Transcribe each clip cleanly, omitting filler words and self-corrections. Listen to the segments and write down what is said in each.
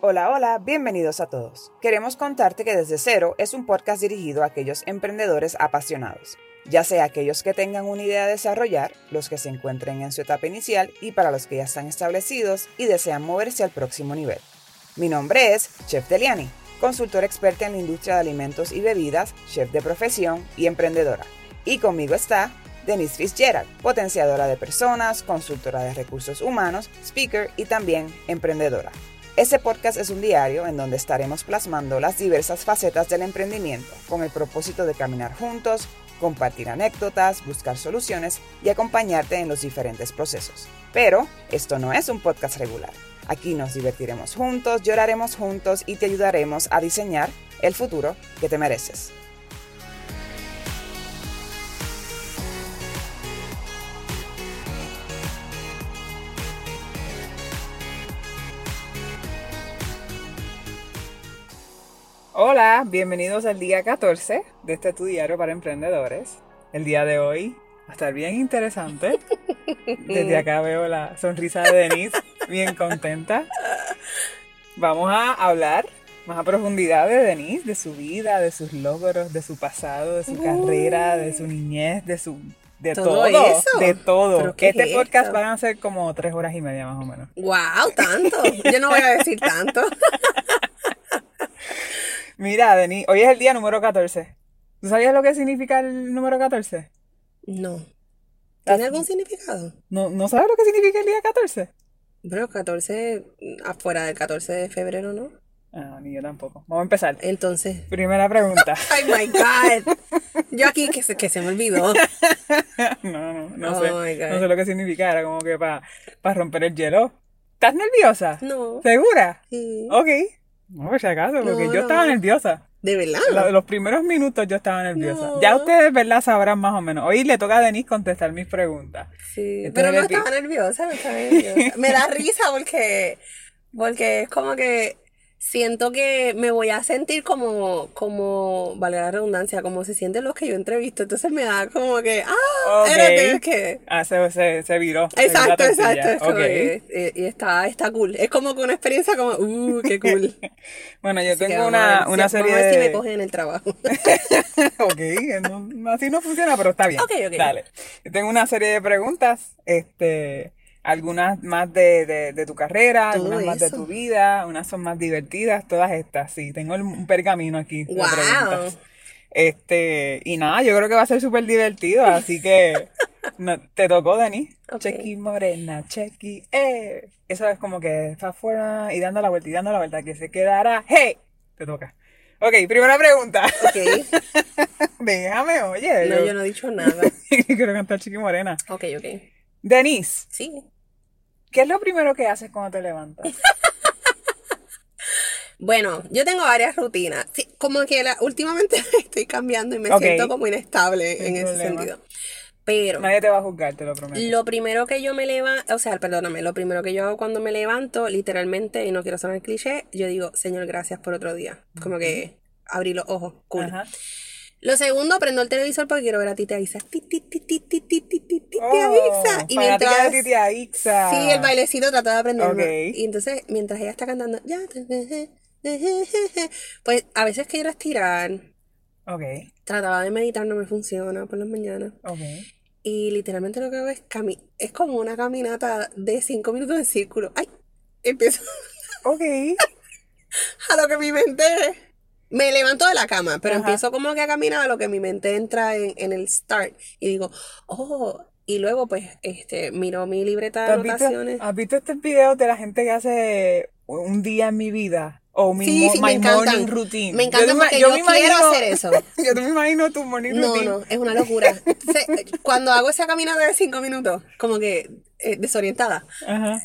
Hola, hola, bienvenidos a todos. Queremos contarte que Desde Cero es un podcast dirigido a aquellos emprendedores apasionados, ya sea aquellos que tengan una idea a desarrollar, los que se encuentren en su etapa inicial y para los que ya están establecidos y desean moverse al próximo nivel. Mi nombre es Chef Deliani, consultora experta en la industria de alimentos y bebidas, chef de profesión y emprendedora. Y conmigo está Denise Fitzgerald, potenciadora de personas, consultora de recursos humanos, speaker y también emprendedora. Este podcast es un diario en donde estaremos plasmando las diversas facetas del emprendimiento con el propósito de caminar juntos, compartir anécdotas, buscar soluciones y acompañarte en los diferentes procesos. Pero esto no es un podcast regular. Aquí nos divertiremos juntos, lloraremos juntos y te ayudaremos a diseñar el futuro que te mereces. Hola, bienvenidos al día 14 de este Tu Diario para Emprendedores. El día de hoy va a estar bien interesante. Desde acá veo la sonrisa de Denise, bien contenta. Vamos a hablar más a profundidad de Denise, de su vida, de sus logros, de su pasado, de su carrera, de su niñez, de todo, eso. De todo. Este podcast van a ser como 3 horas y media más o menos. ¡Wow! ¡Tanto! Yo no voy a decir tanto. Mira, Denise, hoy es el día número 14. ¿Tú sabías lo que significa el número 14? No. ¿Tiene algún significado? ¿No sabes lo que significa el día 14? Bueno, 14, afuera del 14 de febrero, ¿no? Ah, ni yo tampoco. Vamos a empezar. Entonces. Primera pregunta. ¡Ay, my God! Yo aquí que se me olvidó. No sé. Oh, my God. No sé lo que significa. Era como que para romper el hielo. ¿Estás nerviosa? No. ¿Segura? Sí. Ok. No, por si acaso, porque yo estaba nerviosa. ¿De verdad? Los primeros minutos yo estaba nerviosa. No. Ya ustedes, ¿verdad? Sabrán más o menos. Hoy le toca a Denise contestar mis preguntas. Sí, entonces, pero no estaba nerviosa. Me da risa porque es como que siento que me voy a sentir como vale la redundancia, como se sienten los que yo entrevisto. Entonces me da como que, okay. Se viró. Exacto. Es okay. Y está cool. Es como que una experiencia como, qué cool. Bueno, yo así tengo una serie de... Vamos a ver si me cogen en el trabajo. Ok, así no funciona, pero está bien. Ok. Dale. Yo tengo una serie de preguntas, algunas más de tu carrera, todo algunas más eso. De tu vida, unas son más divertidas, todas estas. Sí, tengo un pergamino aquí. Wow. Preguntas. Y nada, yo creo que va a ser súper divertido, así que te tocó, Denise. Okay. Chequi morena, chequi, Eso es como que está afuera y dando la vuelta, que se quedará. ¡Hey! Te toca. Ok, primera pregunta. Ok. Déjame, oye. No, yo no he dicho nada. Quiero cantar Chequi Morena. Ok. Denise. Sí. ¿Qué es lo primero que haces cuando te levantas? Bueno, yo tengo varias rutinas. Sí, como que últimamente estoy cambiando y me siento como inestable ese sentido. Pero nadie te va a juzgar, te lo prometo. Lo primero que yo hago cuando me levanto, literalmente, y no quiero sonar cliché, yo digo, Señor, gracias por otro día. Como que abrí los ojos, cool. Ajá. Lo segundo, prendo el televisor porque quiero ver a Titi Aixa. Y mientras Titi Aixa. Sí, el bailecito trataba de aprenderlo. Okay. Y entonces, mientras ella está cantando, pues a veces quiero estirar. Okay. Trataba de meditar, no me funciona por las mañanas. Okay. Y literalmente lo que hago es es como una caminata de 5 minutos en círculo. Ay, empiezo. Okay. A lo que mi mente. Me levanto de la cama, pero empiezo como que a caminar a lo que mi mente entra en el start. Y digo, y luego pues miro mi libreta de anotaciones. ¿Has visto estos videos de la gente que hace un día en mi vida? O my morning routine. Me encanta porque yo quiero hacer eso. Yo me imagino tu morning routine. No, es una locura. Cuando hago esa caminata de 5 minutos, como que desorientada,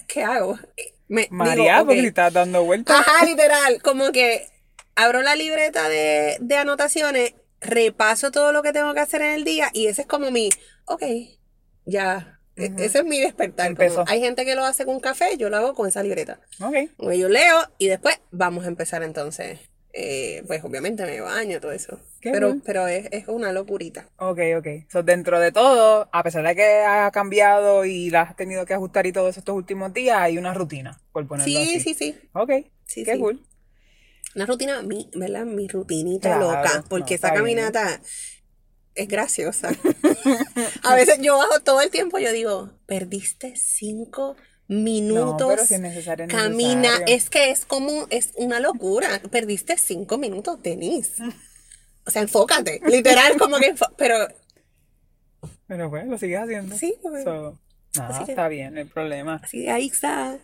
¿qué hago? Porque estás dando vueltas. Ajá, literal, como que... Abro la libreta de anotaciones, repaso todo lo que tengo que hacer en el día y ese es como ya. Uh-huh. Ese es mi despertar. Como, hay gente que lo hace con café, yo lo hago con esa libreta. Okay. Yo leo y después vamos a empezar entonces. Pues obviamente me baño, todo eso. Pero es una locurita. Ok. So, dentro de todo, a pesar de que ha cambiado y la has tenido que ajustar y todo eso estos últimos días, hay una rutina, por ponerlo así. Sí. Ok. sí, qué sí. Cool. Una rutina, ¿verdad? Mi rutinita claro, loca, porque no, esa caminata es graciosa. A veces yo bajo todo el tiempo, yo digo, perdiste 5 minutos. No, pero si es necesario, camina, es que es como, es una locura. Perdiste 5 minutos, Denise. O sea, enfócate, literal, como que, pero bueno, lo sigues haciendo. Sí, bueno. Así que, está bien, no hay problema. Así que ahí está.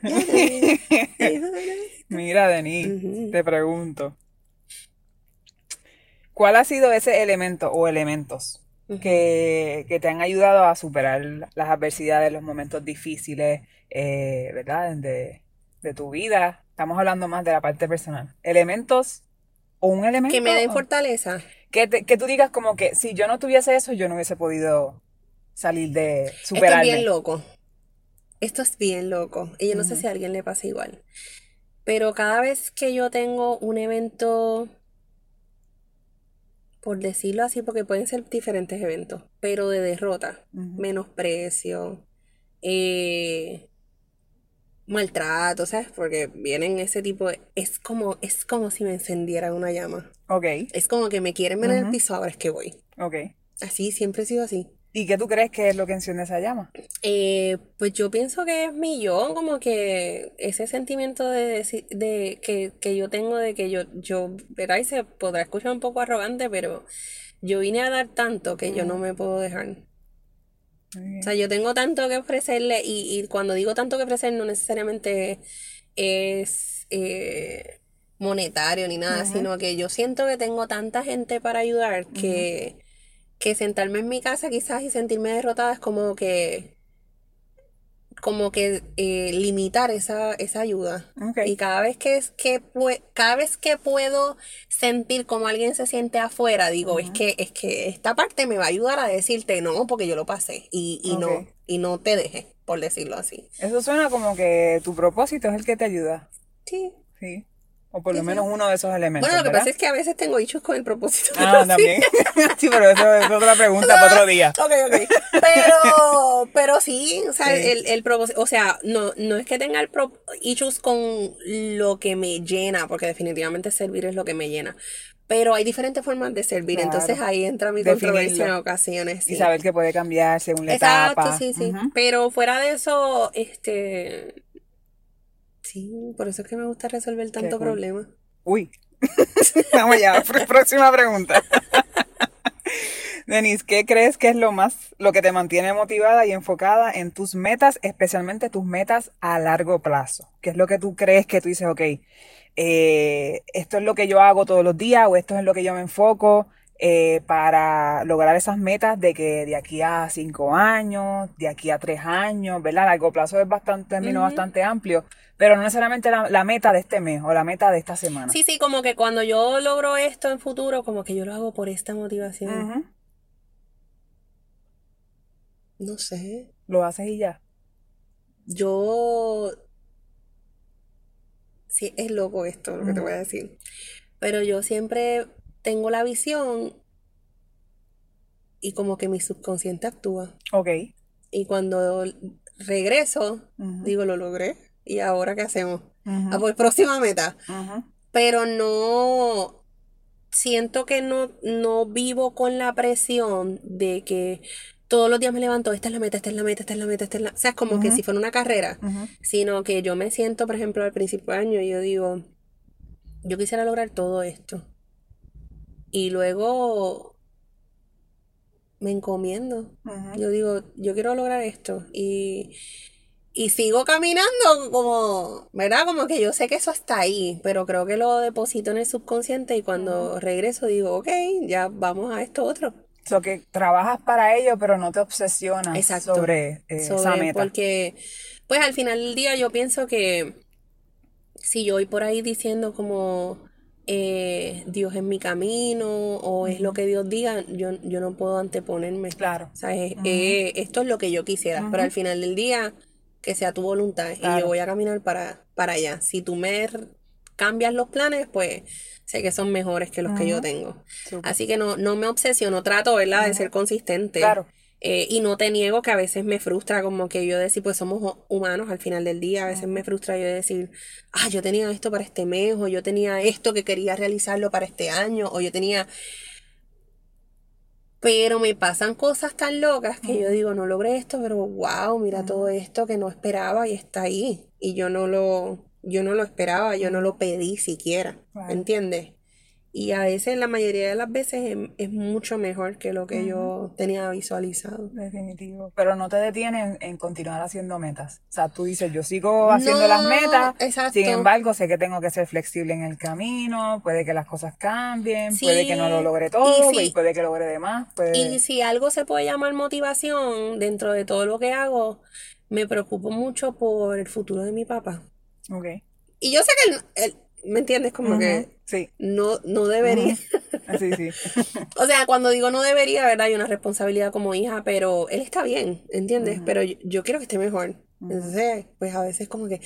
Mira, Denise, te pregunto, ¿cuál ha sido ese elemento o elementos que te han ayudado a superar las adversidades, los momentos difíciles, ¿verdad? De tu vida. Estamos hablando más de la parte personal. Elementos o un elemento. Que me den fortaleza. Que tú digas como que si yo no tuviese eso, yo no hubiese podido salir de superarme. Esto es bien loco. Esto es bien loco. Y yo no sé si a alguien le pasa igual. Pero cada vez que yo tengo un evento, por decirlo así, porque pueden ser diferentes eventos, pero de derrota, menosprecio, maltrato, ¿sabes? Porque vienen ese tipo de... Es como si me encendieran una llama. Ok. Es como que me quieren ver en el piso, ahora es que voy. Ok. Así, siempre he sido así. ¿Y qué tú crees que es lo que enciende esa llama? Pues yo pienso que es mi yo, como que ese sentimiento de que yo tengo de que yo, ¿verdad? Y se podrá escuchar un poco arrogante, pero yo vine a dar tanto que yo no me puedo dejar. O sea, yo tengo tanto que ofrecerle y cuando digo tanto que ofrecer no necesariamente es monetario ni nada, sino que yo siento que tengo tanta gente para ayudar que sentarme en mi casa quizás y sentirme derrotada es como que limitar esa ayuda. Okay. Y cada vez que puedo sentir como alguien se siente afuera, digo, es que esta parte me va a ayudar a decirte no, porque yo lo pasé y no te dejé, por decirlo así. Eso suena como que tu propósito es el que te ayuda. Sí. Sí. O por lo menos uno de esos elementos. Bueno, lo que pasa es que a veces tengo issues con el propósito. Ah, también. Sí, pero eso es otra pregunta para otro día. Ok. Pero sí, o sea, sí. El propósito, o sea, no es que tenga issues con lo que me llena, porque definitivamente servir es lo que me llena. Pero hay diferentes formas de servir, claro. Entonces ahí entra mi controversia en ocasiones. Sí. Y saber que puede cambiar según la etapa. Exacto, sí. Pero fuera de eso, sí, por eso es que me gusta resolver tanto problema. Uy, vamos allá, próxima pregunta. Denise, ¿qué crees que es lo que te mantiene motivada y enfocada en tus metas, especialmente tus metas a largo plazo? ¿Qué es lo que tú crees que tú dices, esto es lo que yo hago todos los días o esto es en lo que yo me enfoco para lograr esas metas de que de aquí a 5 años, de aquí a 3 años, ¿verdad? A largo plazo es bastante, término bastante amplio. Pero no necesariamente la meta de este mes o la meta de esta semana. Sí, como que cuando yo logro esto en futuro, como que yo lo hago por esta motivación. No sé. ¿Lo haces y ya? Sí, es loco esto lo que te voy a decir. Pero yo siempre tengo la visión y como que mi subconsciente actúa. Ok. Y cuando regreso, digo, lo logré. ¿Y ahora qué hacemos? A por próxima meta. Pero no, siento que no vivo con la presión de que todos los días me levanto, esta es la meta. O sea, es como que si fuera una carrera. Sino que yo me siento, por ejemplo, al principio de año, y yo digo, yo quisiera lograr todo esto. Y luego me encomiendo. Yo digo, yo quiero lograr esto. Y sigo caminando como, ¿verdad? Como que yo sé que eso está ahí, pero creo que lo deposito en el subconsciente y cuando regreso digo, ya vamos a esto otro. So que trabajas para ello, pero no te obsesionas sobre esa meta. Porque, pues al final del día yo pienso que si yo voy por ahí diciendo como Dios es mi camino o es lo que Dios diga, yo no puedo anteponerme. Claro. O sea, esto es lo que yo quisiera, pero al final del día que sea tu voluntad, claro. Y yo voy a caminar para allá. Si tú me cambias los planes, pues sé que son mejores que los que yo tengo. Super. Así que no me obsesiono, trato, ¿verdad? De ser consistente. Claro. Y no te niego que a veces me frustra, como que yo decir, pues somos humanos al final del día, a veces me frustra yo decir, yo tenía esto para este mes, o yo tenía esto que quería realizarlo para este año, o yo tenía... Pero me pasan cosas tan locas que yo digo, no logré esto, pero wow, mira todo esto que no esperaba y está ahí. Y yo no lo esperaba, yo no lo pedí siquiera, ¿me entiendes? Y a veces, la mayoría de las veces, es mucho mejor que lo que yo tenía visualizado. Definitivo. Pero no te detienes en continuar haciendo metas. O sea, tú dices, yo sigo haciendo las metas, exacto. Sin embargo, sé que tengo que ser flexible en el camino, puede que las cosas cambien, sí. Puede que no lo logre todo, y puede que logre de más. Y si algo se puede llamar motivación dentro de todo lo que hago, me preocupo mucho por el futuro de mi papá. Okay. Y yo sé que él ¿me entiendes? Como que sí. no debería. Sí, sí. O sea, cuando digo no debería, ¿verdad? Hay una responsabilidad como hija, pero él está bien, ¿entiendes? Pero yo quiero que esté mejor. Entonces, pues a veces como que,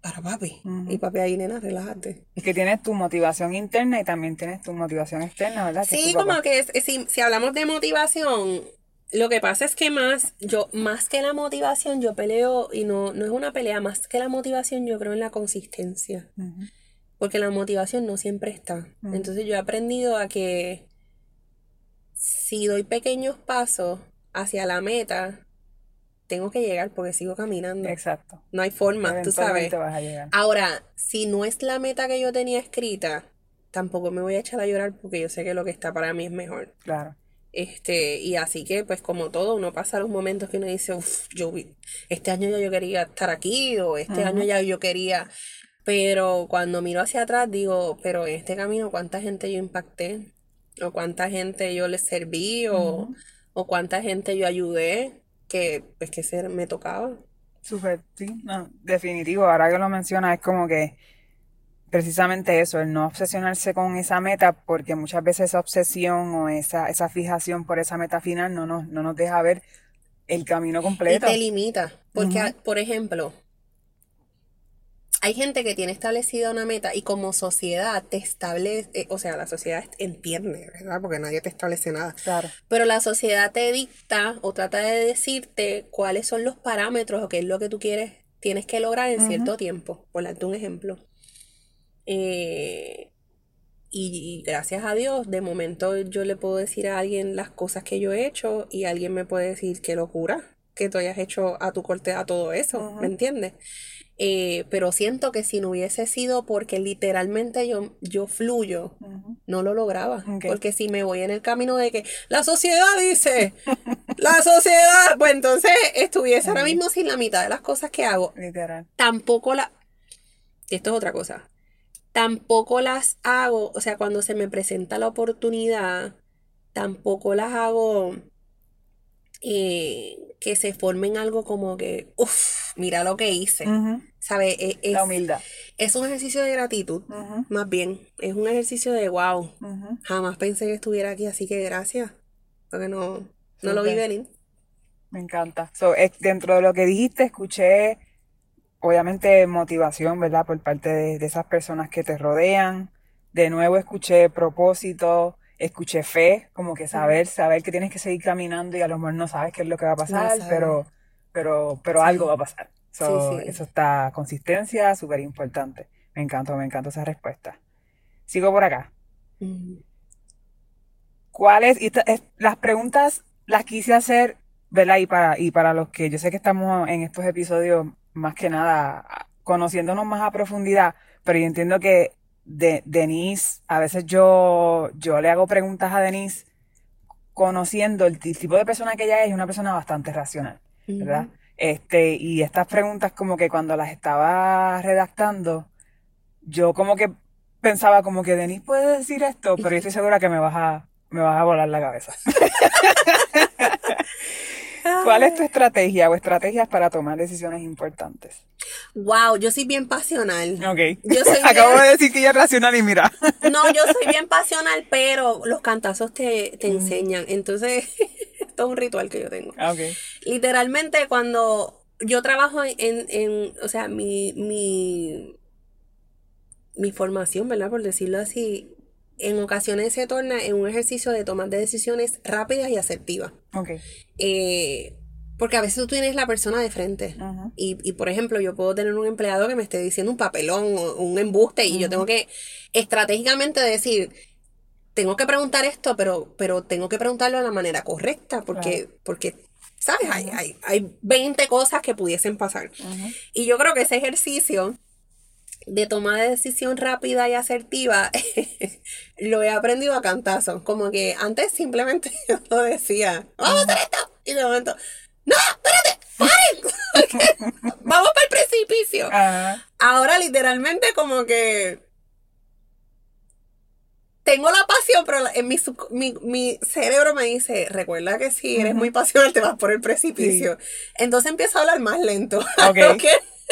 para papi. Y papi ahí, nena, relájate. Es que tienes tu motivación interna y también tienes tu motivación externa, ¿verdad? Sí, como que si hablamos de motivación, lo que pasa es que más que la motivación, yo peleo, y no es una pelea, más que la motivación, yo creo en la consistencia. Porque la motivación no siempre está. Entonces yo he aprendido a que si doy pequeños pasos hacia la meta, tengo que llegar porque sigo caminando. Exacto. No hay forma, tú sabes. Vas a llegar. Ahora, si no es la meta que yo tenía escrita, tampoco me voy a echar a llorar porque yo sé que lo que está para mí es mejor. Claro. Y así que, pues como todo, uno pasa los momentos que uno dice, este año ya yo quería estar aquí, o este año ya yo quería... Pero cuando miro hacia atrás digo, pero en este camino cuánta gente yo impacté, o cuánta gente yo les serví, o cuánta gente yo ayudé, que pues que se me tocaba. Súper, sí, no, definitivo, ahora que lo mencionas es como que precisamente eso, el no obsesionarse con esa meta, porque muchas veces esa obsesión o esa fijación por esa meta final no nos deja ver el camino completo. Y te limita, porque por ejemplo... Hay gente que tiene establecida una meta y como sociedad te establece, o sea, la sociedad entiende, ¿verdad? Porque nadie te establece nada. Claro. Pero la sociedad te dicta o trata de decirte cuáles son los parámetros o qué es lo que tú tienes que lograr en cierto tiempo. Por darte un ejemplo. Y gracias a Dios, de momento yo le puedo decir a alguien las cosas que yo he hecho y alguien me puede decir qué locura que tú hayas hecho a tu corte a todo eso, ¿me entiendes? Pero siento que si no hubiese sido porque literalmente yo fluyo, no lo lograba. Okay. Porque si me voy en el camino de que la sociedad dice, la sociedad, pues entonces estuviese ahora mismo sin la mitad de las cosas que hago. Literal. Esto es otra cosa. Tampoco las hago, o sea, cuando se me presenta la oportunidad, tampoco las hago... que se formen algo como que, mira lo que hice, ¿sabes? La humildad. Es un ejercicio de gratitud, más bien. Es un ejercicio de wow, jamás pensé que estuviera aquí, así que gracias, porque no lo vi venir. Me encanta. Dentro de lo que dijiste, escuché, obviamente, motivación, ¿verdad? Por parte de esas personas que te rodean. De nuevo, escuché propósito. Escuché fe, como que saber que tienes que seguir caminando y a lo mejor no sabes qué es lo que va a pasar, pero sí. Algo va a pasar. Eso está, consistencia, súper importante. Me encantó esa respuesta. Sigo por acá. ¿Cuáles? Las preguntas las quise hacer, ¿verdad? Y para los que yo sé que estamos en estos episodios, más que nada, conociéndonos más a profundidad, pero yo entiendo que Denise, a veces yo le hago preguntas a Denise conociendo el tipo de persona que ella es una persona bastante racional, ¿verdad? Y estas preguntas como que cuando las estaba redactando, yo como que pensaba como que Denise puede decir esto, pero yo estoy segura que me vas a volar la cabeza. ¿Cuál es tu estrategia o estrategias para tomar decisiones importantes? Wow, yo soy bien pasional. Okay. Acabo de decir que ella es racional y mira. No, yo soy bien pasional, pero los cantazos te enseñan. Entonces, esto es un ritual que yo tengo. Okay. Literalmente, cuando yo trabajo o sea, mi formación, ¿verdad? Por decirlo así, en ocasiones se torna en un ejercicio de tomar de decisiones rápidas y asertivas. Okay. Porque a veces tú tienes la persona de frente. Uh-huh. Y por ejemplo, yo puedo tener un empleado que me esté diciendo un papelón o un embuste y uh-huh. yo tengo que estratégicamente decir, tengo que preguntar esto, pero tengo que preguntarlo de la manera correcta porque, uh-huh. porque ¿sabes? Hay 20 cosas que pudiesen pasar. Uh-huh. Y yo creo que ese ejercicio de toma de decisión rápida y asertiva lo he aprendido a cantazos. Como que antes simplemente yo lo decía, vamos a hacer esto. Y de momento, ¡no! ¡Espérate! ¡Paren! ¡Vamos para el precipicio! Uh-huh. Ahora literalmente como que tengo la pasión, pero en mi cerebro me dice, recuerda que si eres uh-huh. muy pasional te vas por el precipicio. Sí. Entonces empiezo a hablar más lento. Okay. ¿Qué?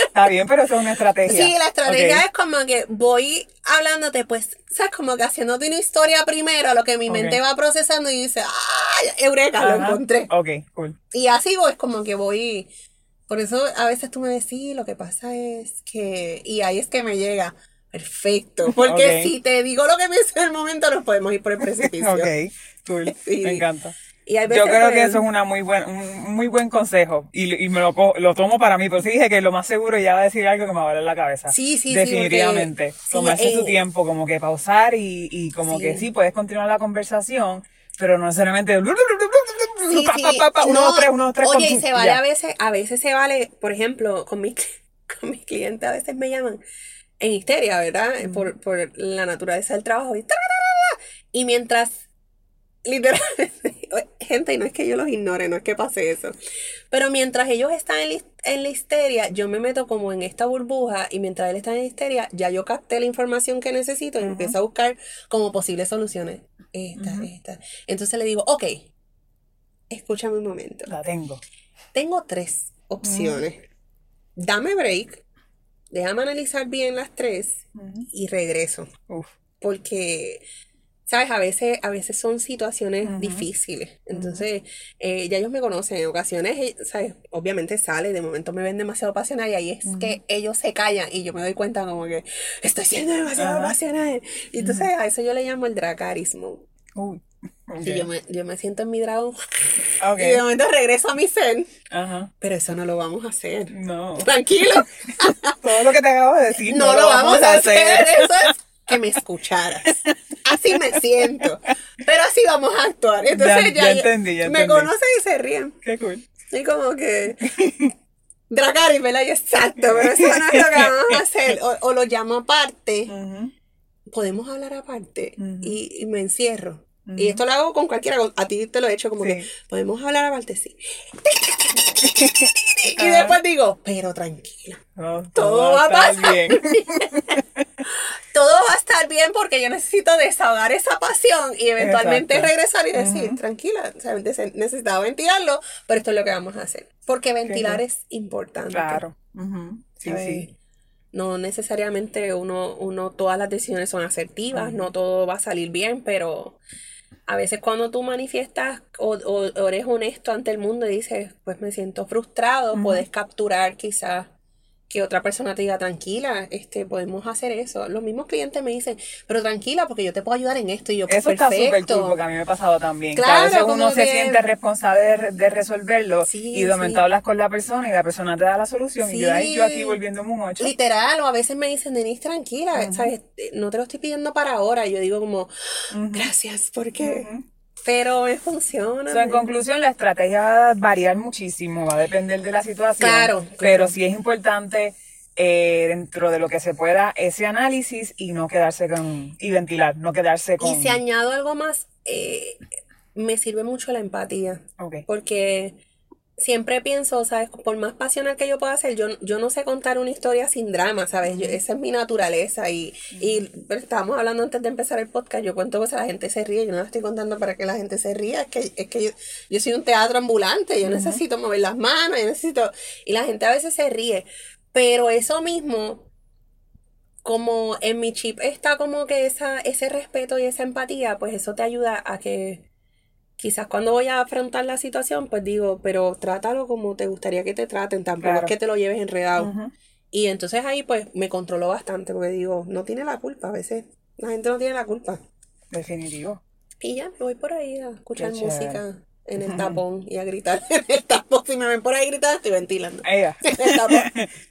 Está bien, pero eso es una estrategia. Sí, la estrategia okay. es como que voy hablándote, pues, ¿sabes? Como que haciéndote una historia primero, lo que mi okay. mente va procesando y dice, ¡ah! ¡Eureka! Uh-huh. Lo encontré. Ok, cool. Y así voy, es como que voy. Por eso a veces tú me decís, lo que pasa es que. Y ahí es que me llega. Perfecto. Porque okay. si te digo lo que me dice en el momento, nos podemos ir por el precipicio. Ok, cool. Sí. Me encanta. Yo creo que eso es un muy buen consejo y me lo tomo para mí, pero sí dije que lo más seguro ya va a decir algo que me va a doler la cabeza. Sí, definitivamente. Sí, tomarse su tiempo, como que pausar y como sí. que sí, puedes continuar la conversación, pero no necesariamente uno, dos, tres. Oye, y se vale ya. a veces se vale, por ejemplo, con mis clientes a veces me llaman en histeria, ¿verdad? Mm. Por la naturaleza del trabajo y mientras literalmente, gente, y no es que yo los ignore, no es que pase eso, pero mientras ellos están en la histeria, yo me meto como en esta burbuja y mientras él está en la histeria, ya yo capté la información que necesito y uh-huh. empiezo a buscar como posibles soluciones. Esta. Entonces le digo, ok, escúchame un momento. La tengo. Tengo 3 opciones. Uh-huh. Dame break, déjame analizar bien las 3 uh-huh. y regreso. Uf. Porque ¿sabes? A veces son situaciones uh-huh. difíciles. Entonces, ya ellos me conocen. En ocasiones, ¿sabes? Obviamente sale, de momento me ven demasiado pasional y ahí es uh-huh. que ellos se callan y yo me doy cuenta como que estoy siendo demasiado uh-huh. pasional. Y entonces uh-huh. a eso yo le llamo el dragarismo. Okay. Y yo me siento en mi dragón okay. y de momento regreso a mi zen uh-huh. pero eso no lo vamos a hacer, no, tranquilo. Todo lo que te acabo de decir no lo vamos a hacer. Eso es que me escucharas. Así me siento. Pero así vamos a actuar. Entonces ya entendí. Conocen y se ríen. Qué cool. Y como que Dragari, ¿verdad? Exacto, pero eso no es lo que vamos a hacer. O lo llamo aparte. Uh-huh. Podemos hablar aparte. Uh-huh. Y me encierro. Uh-huh. Y esto lo hago con cualquiera. A ti te lo he hecho como sí. que podemos hablar aparte, sí. Y después digo, pero tranquila. Oh, todo va a pasar bien. Todo va a estar bien porque yo necesito desahogar esa pasión y eventualmente exacto. regresar y decir, uh-huh. tranquila, o sea, necesitaba ventilarlo, pero esto es lo que vamos a hacer. Porque ventilar sí. es importante. Claro. Uh-huh. Sí, sí. No necesariamente uno todas las decisiones son asertivas, uh-huh. no todo va a salir bien, pero a veces cuando tú manifiestas o eres honesto ante el mundo y dices, pues me siento frustrado, uh-huh. puedes capturar quizás que otra persona te diga, tranquila, podemos hacer eso. Los mismos clientes me dicen, pero tranquila, porque yo te puedo ayudar en esto. Y yo, pues, eso perfecto. Eso está súper cool, porque a mí me ha pasado también. Claro, que a veces uno se siente responsable de resolverlo sí, y de momento sí. hablas con la persona y la persona te da la solución sí. y yo aquí volviéndome un 8. Literal, o a veces me dicen, Denise, tranquila, uh-huh. ¿sabes? No te lo estoy pidiendo para ahora. Y yo digo como, uh-huh. gracias, porque uh-huh. pero funciona. So, en conclusión, la estrategia va a variar muchísimo, va a depender de la situación. Claro. Pero sí es importante, dentro de lo que se pueda, ese análisis y no quedarse con. Y ventilar, no quedarse con. Y si añado algo más, me sirve mucho la empatía. Okay. Porque siempre pienso, ¿sabes? Por más pasional que yo pueda ser, yo no sé contar una historia sin drama, ¿sabes? Esa es mi naturaleza y estábamos hablando antes de empezar el podcast, yo cuento cosas, la gente se ríe, yo no la estoy contando para que la gente se ría, es que yo soy un teatro ambulante, yo uh-huh. necesito mover las manos, y la gente a veces se ríe, pero eso mismo, como en mi chip está como que ese respeto y esa empatía, pues eso te ayuda a que quizás cuando voy a afrontar la situación, pues digo, pero trátalo como te gustaría que te traten, tampoco claro. es que te lo lleves enredado. Uh-huh. Y entonces ahí pues me controló bastante, porque digo, no tiene la culpa, a veces la gente no tiene la culpa. Definitivo. Y ya me voy por ahí a escuchar música en el tapón y a gritar en el tapón. Si me ven por ahí gritar, estoy ventilando. Ella.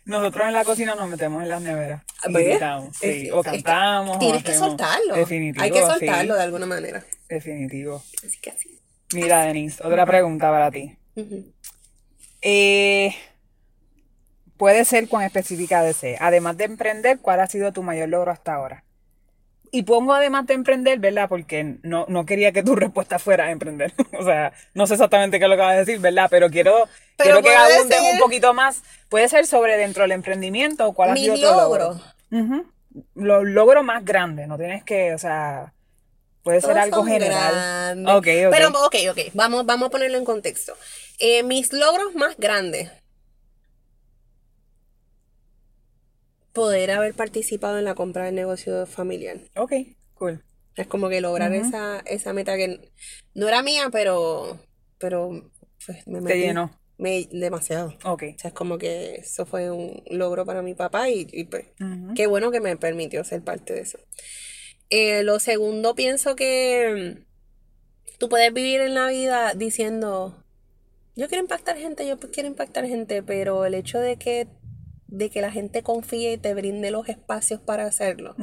Nosotros en la cocina nos metemos en las neveras. ¿Ves? Y gritamos. Sí. O cantamos. Tienes que soltarlo. Definitivo. Hay que soltarlo de alguna manera. Definitivo. Así que así. Mira, Denise, otra pregunta para ti. Puede ser cuán específica desee. Además de emprender, ¿cuál ha sido tu mayor logro hasta ahora? Y pongo además de emprender, ¿verdad? Porque no quería que tu respuesta fuera emprender. O sea, no sé exactamente qué es lo que vas a decir, ¿verdad? Pero quiero que abundes un poquito más. Puede ser sobre dentro del emprendimiento, ¿cuál ha sido tu logro? Los logros más grandes, no tienes que, o sea, puede ser algo general. Okay. Pero ok, vamos a ponerlo en contexto. Mis logros más grandes. Poder haber participado en la compra del negocio familiar. Ok, cool. Es como que lograr esa meta que no era mía, pero pues, me metí. Te llenó. Demasiado. Ok. O sea, es como que eso fue un logro para mi papá y pues, qué bueno que me permitió ser parte de eso. Lo segundo, pienso que tú puedes vivir en la vida diciendo, yo quiero impactar gente, pero el hecho de que la gente confíe y te brinde los espacios para hacerlo,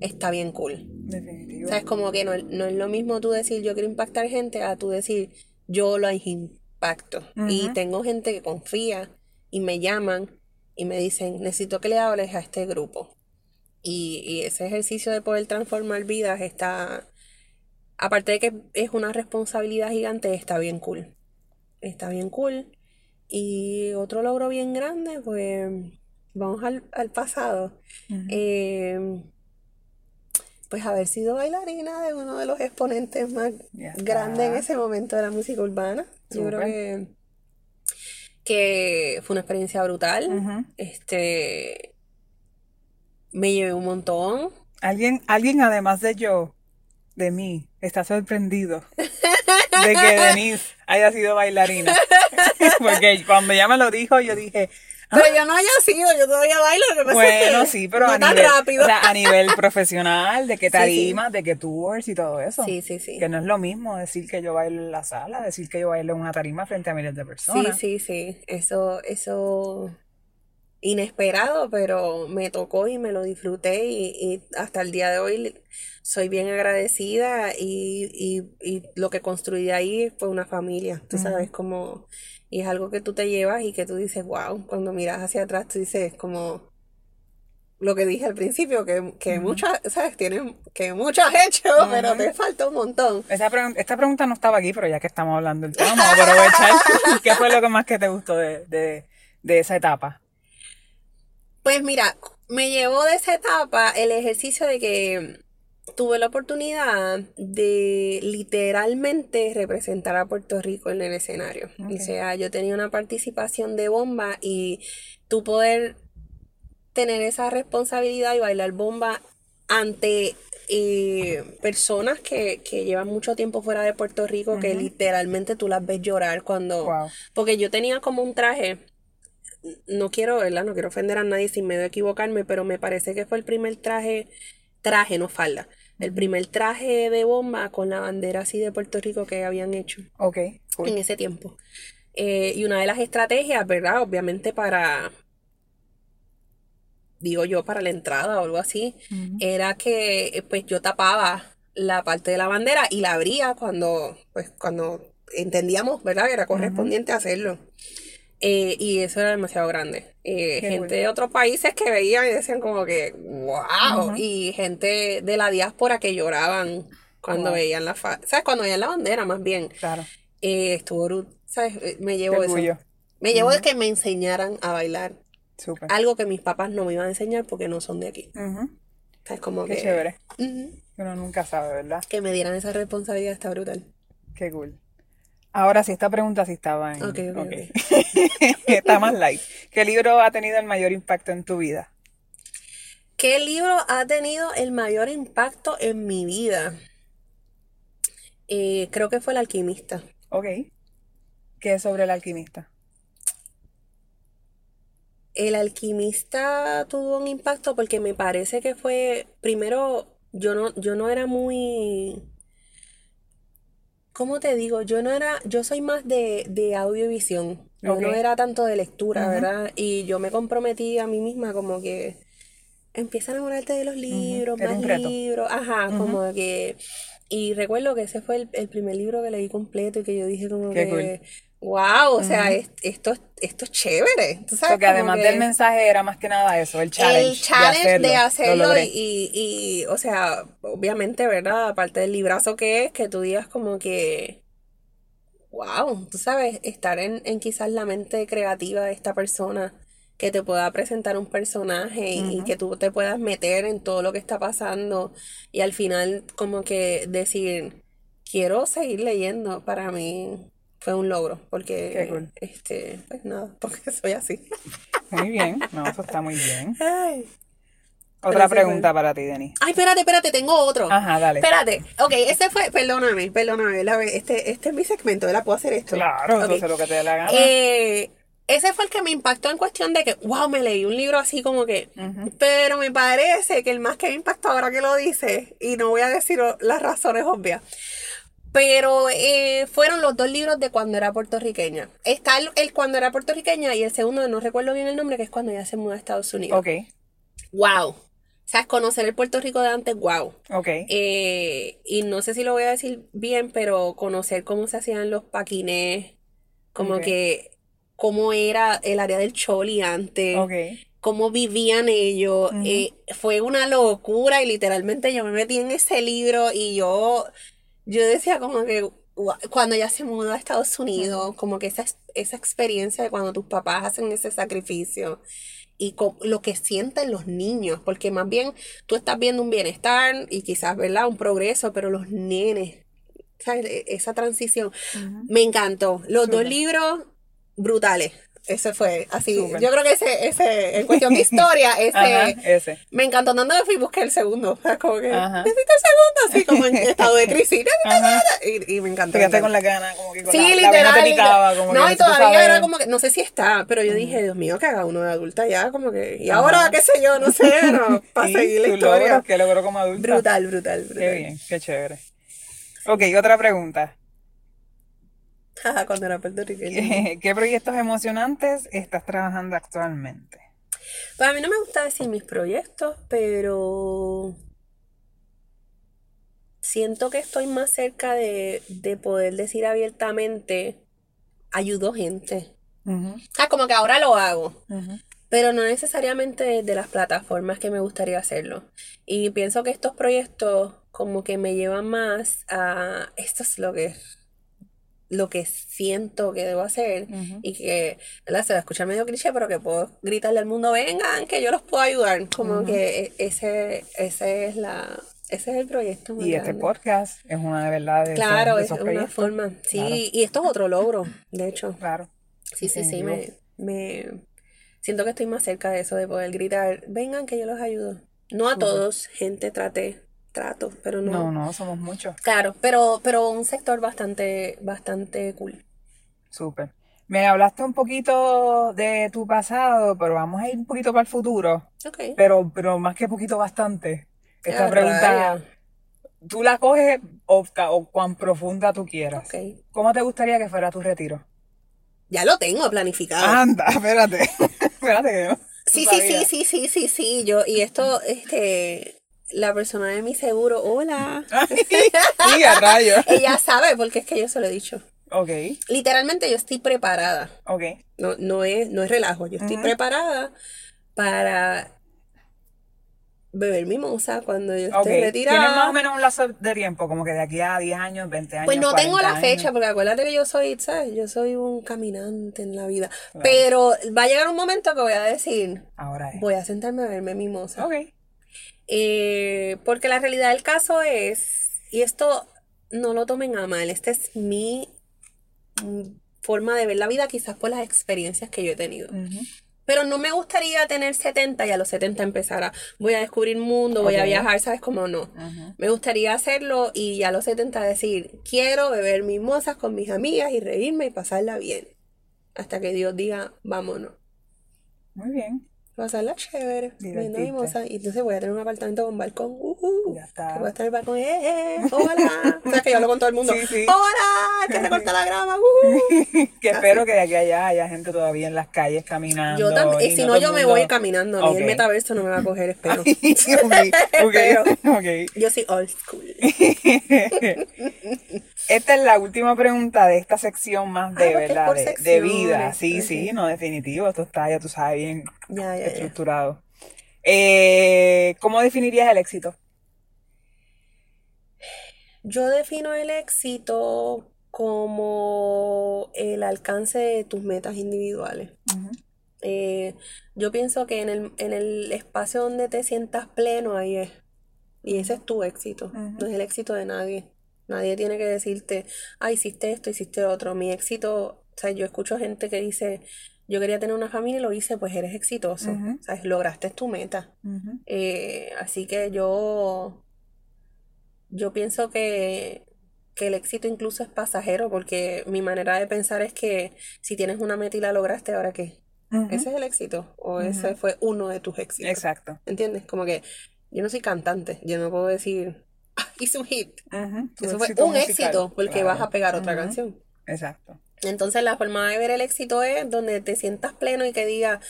está bien cool. Definitivo. O sea, es como que no es lo mismo tú decir yo quiero impactar gente a tú decir yo lo impacto. Y tengo gente que confía y me llaman y me dicen necesito que le hables a este grupo. Y ese ejercicio de poder transformar vidas está, aparte de que es una responsabilidad gigante, está bien cool. Y otro logro bien grande, pues vamos al pasado. Pues haber sido bailarina de uno de los exponentes más grandes en ese momento de la música urbana. Yo creo que fue una experiencia brutal. Me llevé un montón. Alguien además de mí, está sorprendido de que Denise haya sido bailarina. Porque cuando ella me lo dijo, yo dije... Ah, pero yo no haya sido, yo todavía bailo. Bueno, sí, pero no rápido. O sea, a nivel profesional, de que tarimas, de que tours y todo eso. Sí. Que no es lo mismo decir que yo bailo en la sala, decir que yo bailo en una tarima frente a miles de personas. Sí. Eso... inesperado, pero me tocó y me lo disfruté y hasta el día de hoy soy bien agradecida y lo que construí ahí fue una familia, tú sabes, como, y es algo que tú te llevas y que tú dices, wow, cuando miras hacia atrás tú dices como lo que dije al principio, que muchas, sabes, que muchas has hecho, pero te falta un montón. Esta pregunta no estaba aquí, pero ya que estamos hablando del tema, vamos a aprovechar. ¿Qué fue lo que más que te gustó de esa etapa? Pues mira, me llevó de esa etapa el ejercicio de que tuve la oportunidad de literalmente representar a Puerto Rico en el escenario. Okay. O sea, yo tenía una participación de bomba y tú poder tener esa responsabilidad y bailar bomba ante personas que llevan mucho tiempo fuera de Puerto Rico, que literalmente tú las ves llorar cuando... Wow. Porque yo tenía como un traje... No quiero ofender a nadie sin miedo a equivocarme, pero me parece que fue el primer traje, no falda, el primer traje de bomba con la bandera así de Puerto Rico que habían hecho en ese tiempo. Y una de las estrategias, ¿verdad? Obviamente para la entrada o algo así, era que pues yo tapaba la parte de la bandera y la abría cuando entendíamos, ¿verdad? Que era correspondiente hacerlo. Y eso era demasiado grande. Gente de otros países que veían y decían como que ¡wow! Y gente de la diáspora que lloraban cuando veían la ¿sabes? Cuando veían la bandera, más bien. Claro. Estuvo, ¿sabes? Me llevó eso. Me llevó de que me enseñaran a bailar. Super. Algo que mis papás no me iban a enseñar porque no son de aquí. ¿Sabes? Como Qué chévere. Uno nunca sabe, ¿verdad? Que me dieran esa responsabilidad está brutal. Qué cool. Ahora sí, esta pregunta sí estaba en... Ok. Está más light. ¿Qué libro ha tenido el mayor impacto en tu vida? ¿Qué libro ha tenido el mayor impacto en mi vida? Creo que fue El Alquimista. Ok. ¿Qué es sobre El Alquimista? El Alquimista tuvo un impacto porque me parece que fue... Primero, yo no era muy... ¿Cómo te digo? Yo soy más de audiovisión. Yo no era tanto de lectura, ¿verdad? Y yo me comprometí a mí misma como que empieza a enamorarte de los libros, más libros. Ajá, como que... Y recuerdo que ese fue el primer libro que leí completo y que yo dije como cool. Wow, o sea, esto es chévere. ¿Tú sabes? Porque además del mensaje era más que nada eso, el challenge de hacerlo y, o sea, obviamente, ¿verdad? Aparte del librazo que es, que tú digas como que, wow, tú sabes, estar en quizás la mente creativa de esta persona que te pueda presentar un personaje y que tú te puedas meter en todo lo que está pasando y al final como que decir, quiero seguir leyendo, para mí fue un logro, porque pues nada, porque soy así. Muy bien, no, eso está muy bien. Ay. Otra pregunta para ti, Denise. Ay, espérate, tengo otro. Ajá, dale. Espérate. Ok, este fue, perdóname, este es mi segmento, ¿verdad? ¿Puedo hacer esto? Claro, entonces lo que te dé la gana. Ese fue el que me impactó en cuestión de que, wow, me leí un libro así como que, pero me parece que el más que me impactó ahora que lo dice, y no voy a decir las razones obvias, pero fueron los dos libros de Cuando era puertorriqueña. Está el Cuando era puertorriqueña y el segundo, no recuerdo bien el nombre, que es cuando ella se muda a Estados Unidos. Ok. Wow. O sea, conocer el Puerto Rico de antes, wow. Ok. Y no sé si lo voy a decir bien, pero conocer cómo se hacían los paquines, como que... cómo era el área del Choli antes, cómo vivían ellos, fue una locura y literalmente yo me metí en ese libro y yo decía como que cuando ella se mudó a Estados Unidos, como que esa experiencia de cuando tus papás hacen ese sacrificio y lo que sienten los niños, porque más bien tú estás viendo un bienestar y quizás, ¿verdad?, un progreso, pero los nenes, ¿sabes?, esa transición, me encantó. Los dos libros... brutales, ese fue así. Super. Yo creo que ese en cuestión de historia, ese me encantó. Tanto que fui y busqué el segundo, como que necesito el segundo, así como en estado de crisis, y me encantó. Fíjate con la gana, como que con literal, la picaba, como no, que y todavía era como que, no sé si está, pero yo dije, Dios mío, que haga uno de adulta ya, como que, y ahora, qué sé yo, no sé, no, para seguir la historia. Que logró como adulta. Brutal. Qué bien, qué chévere. Ok, otra pregunta. Cuando era puertorriqueña. ¿Qué proyectos emocionantes estás trabajando actualmente? Pues a mí no me gusta decir mis proyectos, pero siento que estoy más cerca de poder decir abiertamente, ayudo gente. Como que ahora lo hago, pero no necesariamente desde las plataformas que me gustaría hacerlo. Y pienso que estos proyectos como que me llevan más a, esto es lo que es. Lo que siento que debo hacer y que, ¿verdad?, se va a escuchar medio cliché, pero que puedo gritarle al mundo, vengan, que yo los puedo ayudar. Como que ese es el proyecto. Y grande. Este podcast es una de verdad de claro, esos proyectos. Es una forma, sí. Claro. Y esto es otro logro, de hecho. Claro. Sí, me siento que estoy más cerca de eso, de poder gritar, vengan, que yo los ayudo. No a todos, gente, trato, pero no. No, somos muchos. Claro, pero un sector bastante cool. Súper. Me hablaste un poquito de tu pasado, pero vamos a ir un poquito para el futuro. Ok. Pero más que poquito, bastante. Esta pregunta, tú la coges o cuán profunda tú quieras. Ok. ¿Cómo te gustaría que fuera tu retiro? Ya lo tengo planificado. Anda, espérate. Que no. Sí. Yo, y esto, la persona de mi seguro, hola. Sí, a rayos. Ella sabe porque es que yo se lo he dicho. Ok. Literalmente yo estoy preparada. Ok. No es relajo. Yo estoy preparada para beber mimosa cuando yo esté retirada. ¿Tienes más o menos un lazo de tiempo? Como que de aquí a 10 años, 20 años, pues no 40 tengo la años. Fecha, porque acuérdate que yo soy, ¿sabes? Yo soy un caminante en la vida. Claro. Pero va a llegar un momento que voy a decir, ahora es. Voy a sentarme a beberme mimosa. Ok. Porque la realidad del caso es, y esto no lo tomen a mal, esta es mi forma de ver la vida, quizás por las experiencias que yo he tenido. Pero no me gustaría tener 70 y a los 70 empezar a, voy a descubrir mundo, voy a viajar, ¿sabes cómo no? Me gustaría hacerlo y a los 70 decir, quiero beber mimosas con mis amigas y reírme y pasarla bien. Hasta que Dios diga, vámonos. Muy bien. pasarla chévere, viendo mimosas, y entonces voy a tener un apartamento con balcón, ya está. Que voy a estar en el balcón, hola, o sea, que yo hablo con todo el mundo, sí. Hola, que recorta la grama, que así. Espero que de aquí a allá haya gente todavía en las calles caminando. Yo también, si no yo me voy caminando, a mí el metaverso no me va a coger, espero. Okay. Yo soy old school. Esta es la última pregunta de esta sección más de verdad, de vida. Sí, no, definitivo, esto está, ya tú sabes, bien estructurado. ¿Cómo definirías el éxito? Yo defino el éxito como el alcance de tus metas individuales. Uh-huh. Yo pienso que en el espacio donde te sientas pleno, ahí es. Y ese es tu éxito, uh-huh. No es el éxito de nadie. Nadie tiene que decirte, hiciste esto, hiciste otro. Mi éxito, o sea, yo escucho gente que dice, yo quería tener una familia y lo hice, pues eres exitoso. Uh-huh. O sea, lograste tu meta. Uh-huh. Así que yo pienso que el éxito incluso es pasajero, porque mi manera de pensar es que si tienes una meta y la lograste, ¿ahora qué? Uh-huh. Ese es el éxito, o uh-huh. Ese fue uno de tus éxitos. Exacto. ¿Entiendes? Como que yo no soy cantante, yo no puedo decir, hice un hit. Uh-huh. Eso fue un éxito, porque claro. Vas a pegar otra uh-huh. canción. Exacto. Entonces la forma de ver el éxito es donde te sientas pleno y que diga,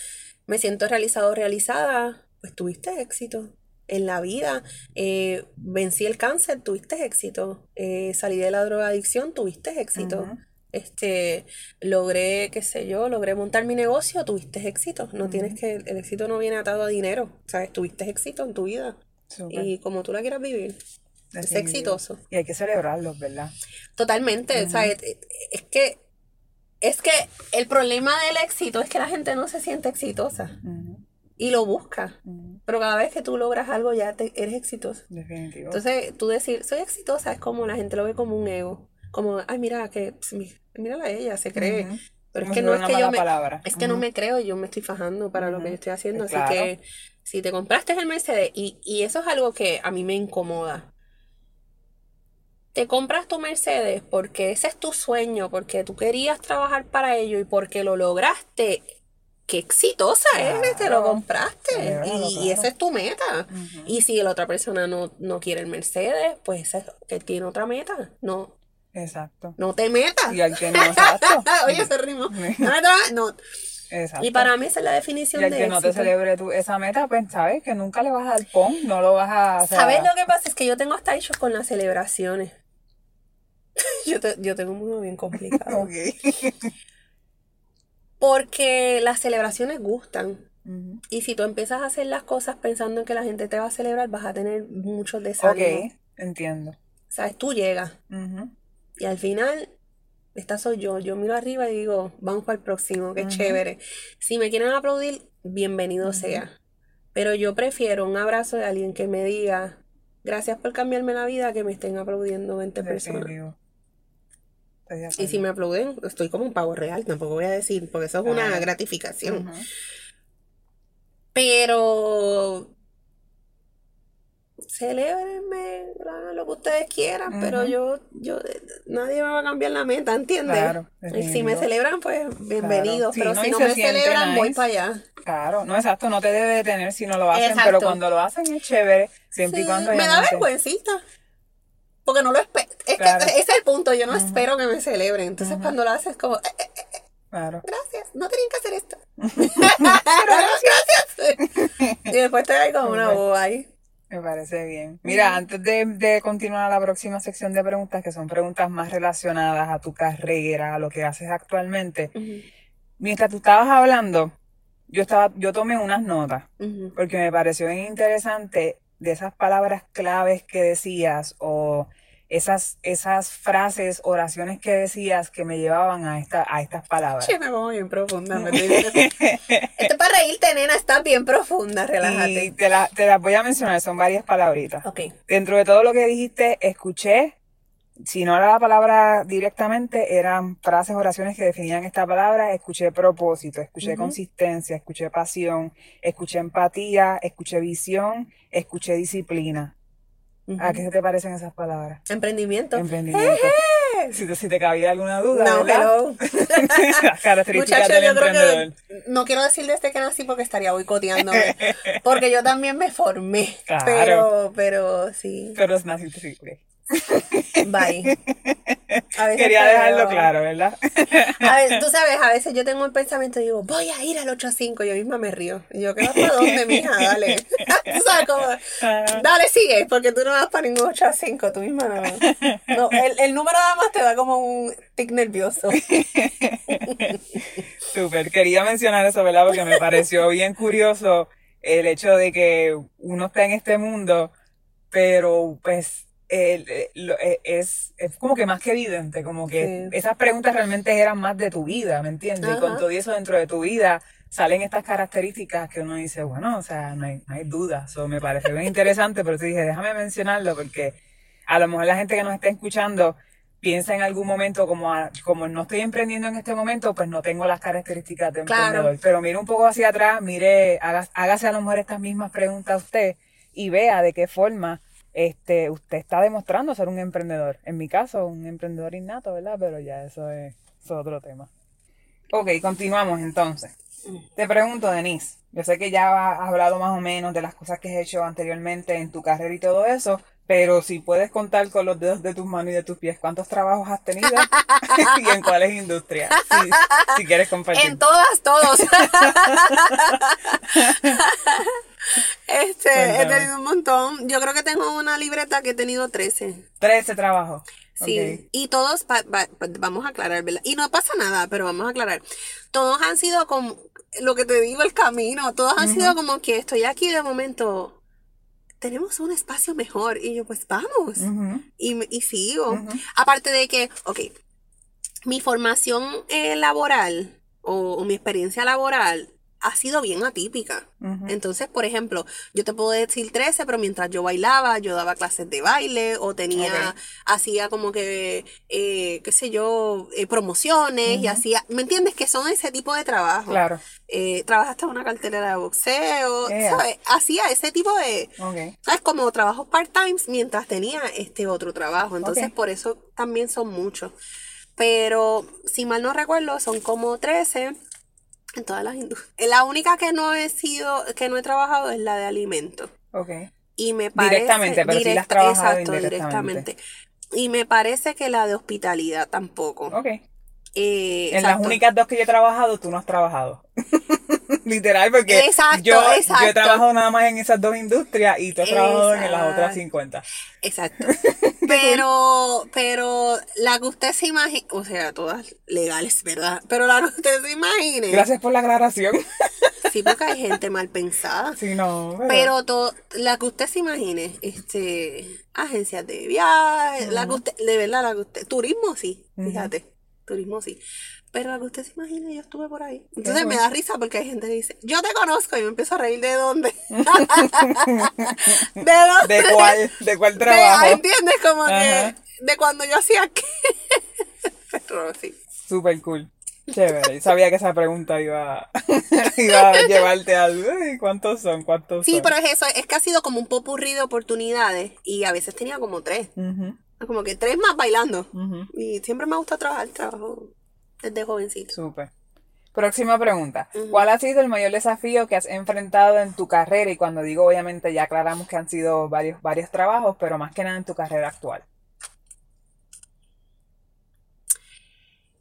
me siento realizado, realizada, pues tuviste éxito. En la vida, vencí el cáncer, tuviste éxito. Salí de la drogadicción, tuviste éxito. Uh-huh. Logré, logré montar mi negocio, tuviste éxito. No uh-huh. El éxito no viene atado a dinero. ¿Sabes? Tuviste éxito en tu vida. Super. Y como tú la quieras vivir, es exitoso. Y hay que celebrarlos, ¿verdad? Totalmente. Uh-huh. ¿Sabes? Es que el problema del éxito es que la gente no se siente exitosa. Uh-huh. Y lo busca. Uh-huh. Pero cada vez que tú logras algo ya eres exitosa. Definitivo. Entonces, tú decir, soy exitosa, es como la gente lo ve como un ego. Como, mírala a ella, se cree. Uh-huh. Pero es que no es que yo palabra. Es que uh-huh. no me creo, yo me estoy fajando para uh-huh. lo que yo estoy haciendo. Claro. Así que, si te compraste el Mercedes, y eso es algo que a mí me incomoda. Te compras tu Mercedes porque ese es tu sueño, porque tú querías trabajar para ello y porque lo lograste. ¡Qué exitosa eres! Te lo compraste. Claro, y esa es tu meta. Uh-huh. Y si la otra persona no quiere el Mercedes, pues esa es que tiene otra meta. No. Exacto. No te metas. Y al que no, exacto. Oye, se rimó. No. Exacto. Y para mí esa es la definición de éxito. Y al que no te celebre esa meta, pues sabes que nunca le vas a dar no lo vas a... ¿Sabes lo que pasa? Es que yo tengo hasta issues con las celebraciones. Yo tengo un mundo bien complicado. Okay. Porque las celebraciones gustan. Uh-huh. Y si tú empiezas a hacer las cosas pensando en que la gente te va a celebrar, vas a tener muchos desánimos. Ok, entiendo. ¿Sabes? Tú llegas. Uh-huh. Y al final, esta soy yo. Yo miro arriba y digo, vamos para el próximo, qué uh-huh. chévere. Si me quieren aplaudir, bienvenido uh-huh. sea. Pero yo prefiero un abrazo de alguien que me diga, gracias por cambiarme la vida, que me estén aplaudiendo 20 personas. Y si me aplauden, estoy como un pavo real, tampoco voy a decir, porque eso es una gratificación. Uh-huh. Pero celébrenme, lo que ustedes quieran, uh-huh. pero yo nadie me va a cambiar la meta, ¿entiendes? Claro, y si me celebran, pues bienvenidos, claro. Pero si no me celebran, voy para allá. Claro, no, exacto, no te debe detener si no lo hacen, exacto. Pero cuando lo hacen es chévere, siempre y cuando... Me da vergüencita. Porque no lo espero. Claro. Ese es el punto. Yo no uh-huh. espero que me celebren. Entonces, uh-huh. cuando lo haces, como... Claro. Gracias. No tenían que hacer esto. Gracias. Y después te doy como una boba ahí. Me parece bien. Mira, uh-huh. antes de continuar a la próxima sección de preguntas, que son preguntas más relacionadas a tu carrera, a lo que haces actualmente. Uh-huh. Mientras tú estabas hablando, yo tomé unas notas. Uh-huh. Porque me pareció bien interesante... de esas palabras claves que decías o esas frases, oraciones que decías que me llevaban a estas palabras. Che, me pongo bien profunda. Esto es para reírte, nena, estás bien profunda, relájate. Y te las voy a mencionar, son varias palabritas. Okay. Dentro de todo lo que dijiste, escuché, si no era la palabra directamente, eran frases, oraciones que definían esta palabra. Escuché propósito, escuché uh-huh. consistencia, escuché pasión, escuché empatía, escuché visión, escuché disciplina. Uh-huh. ¿A qué se te parecen esas palabras? Emprendimiento. sé, si te cabía alguna duda, no, ¿verdad? Las características del emprendedor. Muchachos, yo creo que no quiero decir desde que nací porque estaría boicoteándome, porque yo también me formé, claro. pero sí. Pero es más difícil. Bye. Quería dejarlo claro, ¿verdad? A ver, tú sabes, a veces yo tengo un pensamiento y digo, voy a ir al 8 a 5, yo misma me río. Yo creo que dónde, mija, dale. O sea, como, dale, sigue, porque tú no vas para ningún 8 a 5, tú misma no. El número nada más te da como un tic nervioso. Súper, quería mencionar eso, ¿verdad? Porque me pareció bien curioso el hecho de que uno está en este mundo, pero pues es como que más que evidente, como que sí. Esas preguntas realmente eran más de tu vida, ¿me entiendes? Ajá. Y con todo eso dentro de tu vida salen estas características que uno dice, bueno, o sea, no hay duda. Eso me parece bien interesante, pero te dije, déjame mencionarlo porque a lo mejor la gente que nos está escuchando piensa en algún momento como no estoy emprendiendo en este momento, pues no tengo las características de claro. Emprendedor. Pero mire un poco hacia atrás, mire, hágase a lo mejor estas mismas preguntas a usted y vea de qué forma usted está demostrando ser un emprendedor. En mi caso, un emprendedor innato, ¿verdad? Pero ya eso es otro tema. Ok, continuamos entonces. Te pregunto, Denise, yo sé que ya has hablado más o menos de las cosas que has hecho anteriormente en tu carrera y todo eso, pero si puedes contar con los dedos de tus manos y de tus pies, ¿cuántos trabajos has tenido? ¿Y en cuáles industrias? Si quieres compartir. En todas, todos. He tenido un montón. Yo creo que tengo una libreta que he tenido 13. 13 trabajos. Sí, okay. Y todos, vamos a aclarar, ¿verdad? Y no pasa nada, pero vamos a aclarar. Todos han sido como, lo que te digo, el camino. Todos han sido como que estoy aquí de momento, tenemos un espacio mejor. Y yo, pues vamos. Y sigo. Aparte de que, ok, mi formación laboral o mi experiencia laboral ha sido bien atípica. Entonces, por ejemplo, yo te puedo decir 13, pero mientras yo bailaba, yo daba clases de baile o hacía como que, qué sé yo, promociones y hacía, ¿me entiendes? Que son ese tipo de trabajo. Claro. Trabajaste en una cartelera de boxeo, ¿sabes? Hacía ese tipo de, ¿sabes? Como trabajos part-time mientras tenía este otro trabajo. Entonces, por eso también son muchos. Pero, si mal no recuerdo, son como 13... En todas las industrias. La única que no he trabajado es la de alimentos. Okay. Y me parece. Directamente, pero sí las trabajado indirectamente. Y me parece que la de hospitalidad tampoco. Okay. Las únicas dos que yo he trabajado, tú no has trabajado. Literal, porque yo he trabajado nada más en esas dos industrias y tú has trabajado en las otras 50. Exacto. pero la que usted se imagine, o sea, todas legales, ¿verdad? Pero la que usted se imagine. Gracias por la aclaración. Sí, porque hay gente mal pensada. Sí, no. Pero la que usted se imagine, agencias de viajes, la que usted, de verdad, turismo sí, fíjate. Turismo sí, pero a lo que usted se imagina, yo estuve por ahí. Entonces me da risa porque hay gente que dice, yo te conozco, y me empiezo a reír, ¿de dónde? ¿De cuál trabajo? ¿Entiendes? Como que, de cuando yo hacía qué. Pero sí. Súper cool, chévere, sabía que esa pregunta iba a llevarte a ¿cuántos son? Sí, pero es eso, es que ha sido como un popurrí de oportunidades, y a veces tenía como 3. Como que 3 más bailando. Y siempre me gusta trabajo desde jovencito. Súper. Próxima pregunta. ¿Cuál ha sido el mayor desafío que has enfrentado en tu carrera? Y cuando digo, obviamente, ya aclaramos que han sido varios trabajos, pero más que nada en tu carrera actual.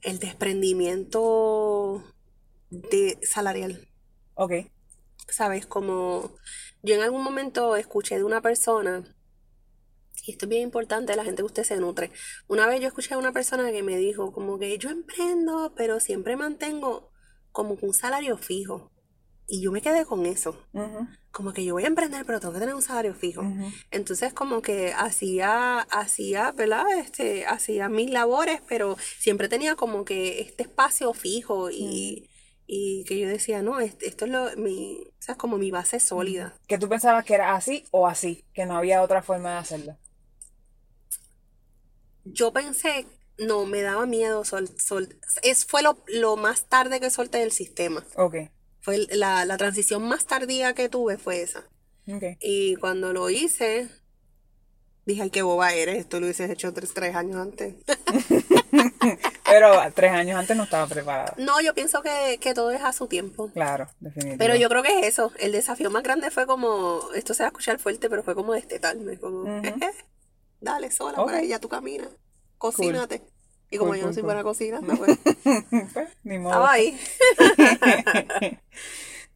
El desprendimiento de salarial. Ok. Sabes, como yo en algún momento escuché de una persona... Y esto es bien importante, la gente que usted se nutre. Una vez yo escuché a una persona que me dijo, como que yo emprendo, pero siempre mantengo como un salario fijo. Y yo me quedé con eso. Como que yo voy a emprender, pero tengo que tener un salario fijo. Entonces, como que hacía, ¿verdad? Hacía mis labores, pero siempre tenía como que este espacio fijo y... Y que yo decía, no, esto es o sea, como mi base sólida. ¿Que tú pensabas que era así o así? Que no había otra forma de hacerlo. Yo pensé, no, me daba miedo. Fue lo más tarde que solté del sistema. Ok. Fue la transición más tardía que tuve fue esa. Ok. Y cuando lo hice, dije, ay, qué boba eres, esto lo hubieses hecho 3 años antes. Pero 3 años antes no estaba preparada. No, yo pienso que todo es a su tiempo. Claro, definitivamente. Pero yo creo que es eso. El desafío más grande fue como, esto se va a escuchar fuerte, pero fue como destetarme. Como, dale, sola, okay, por ahí, ya tú caminas. Cocínate. Cool. Y como yo no soy buena cocina, me acuerdo. Pues, ni modo. Estaba ahí.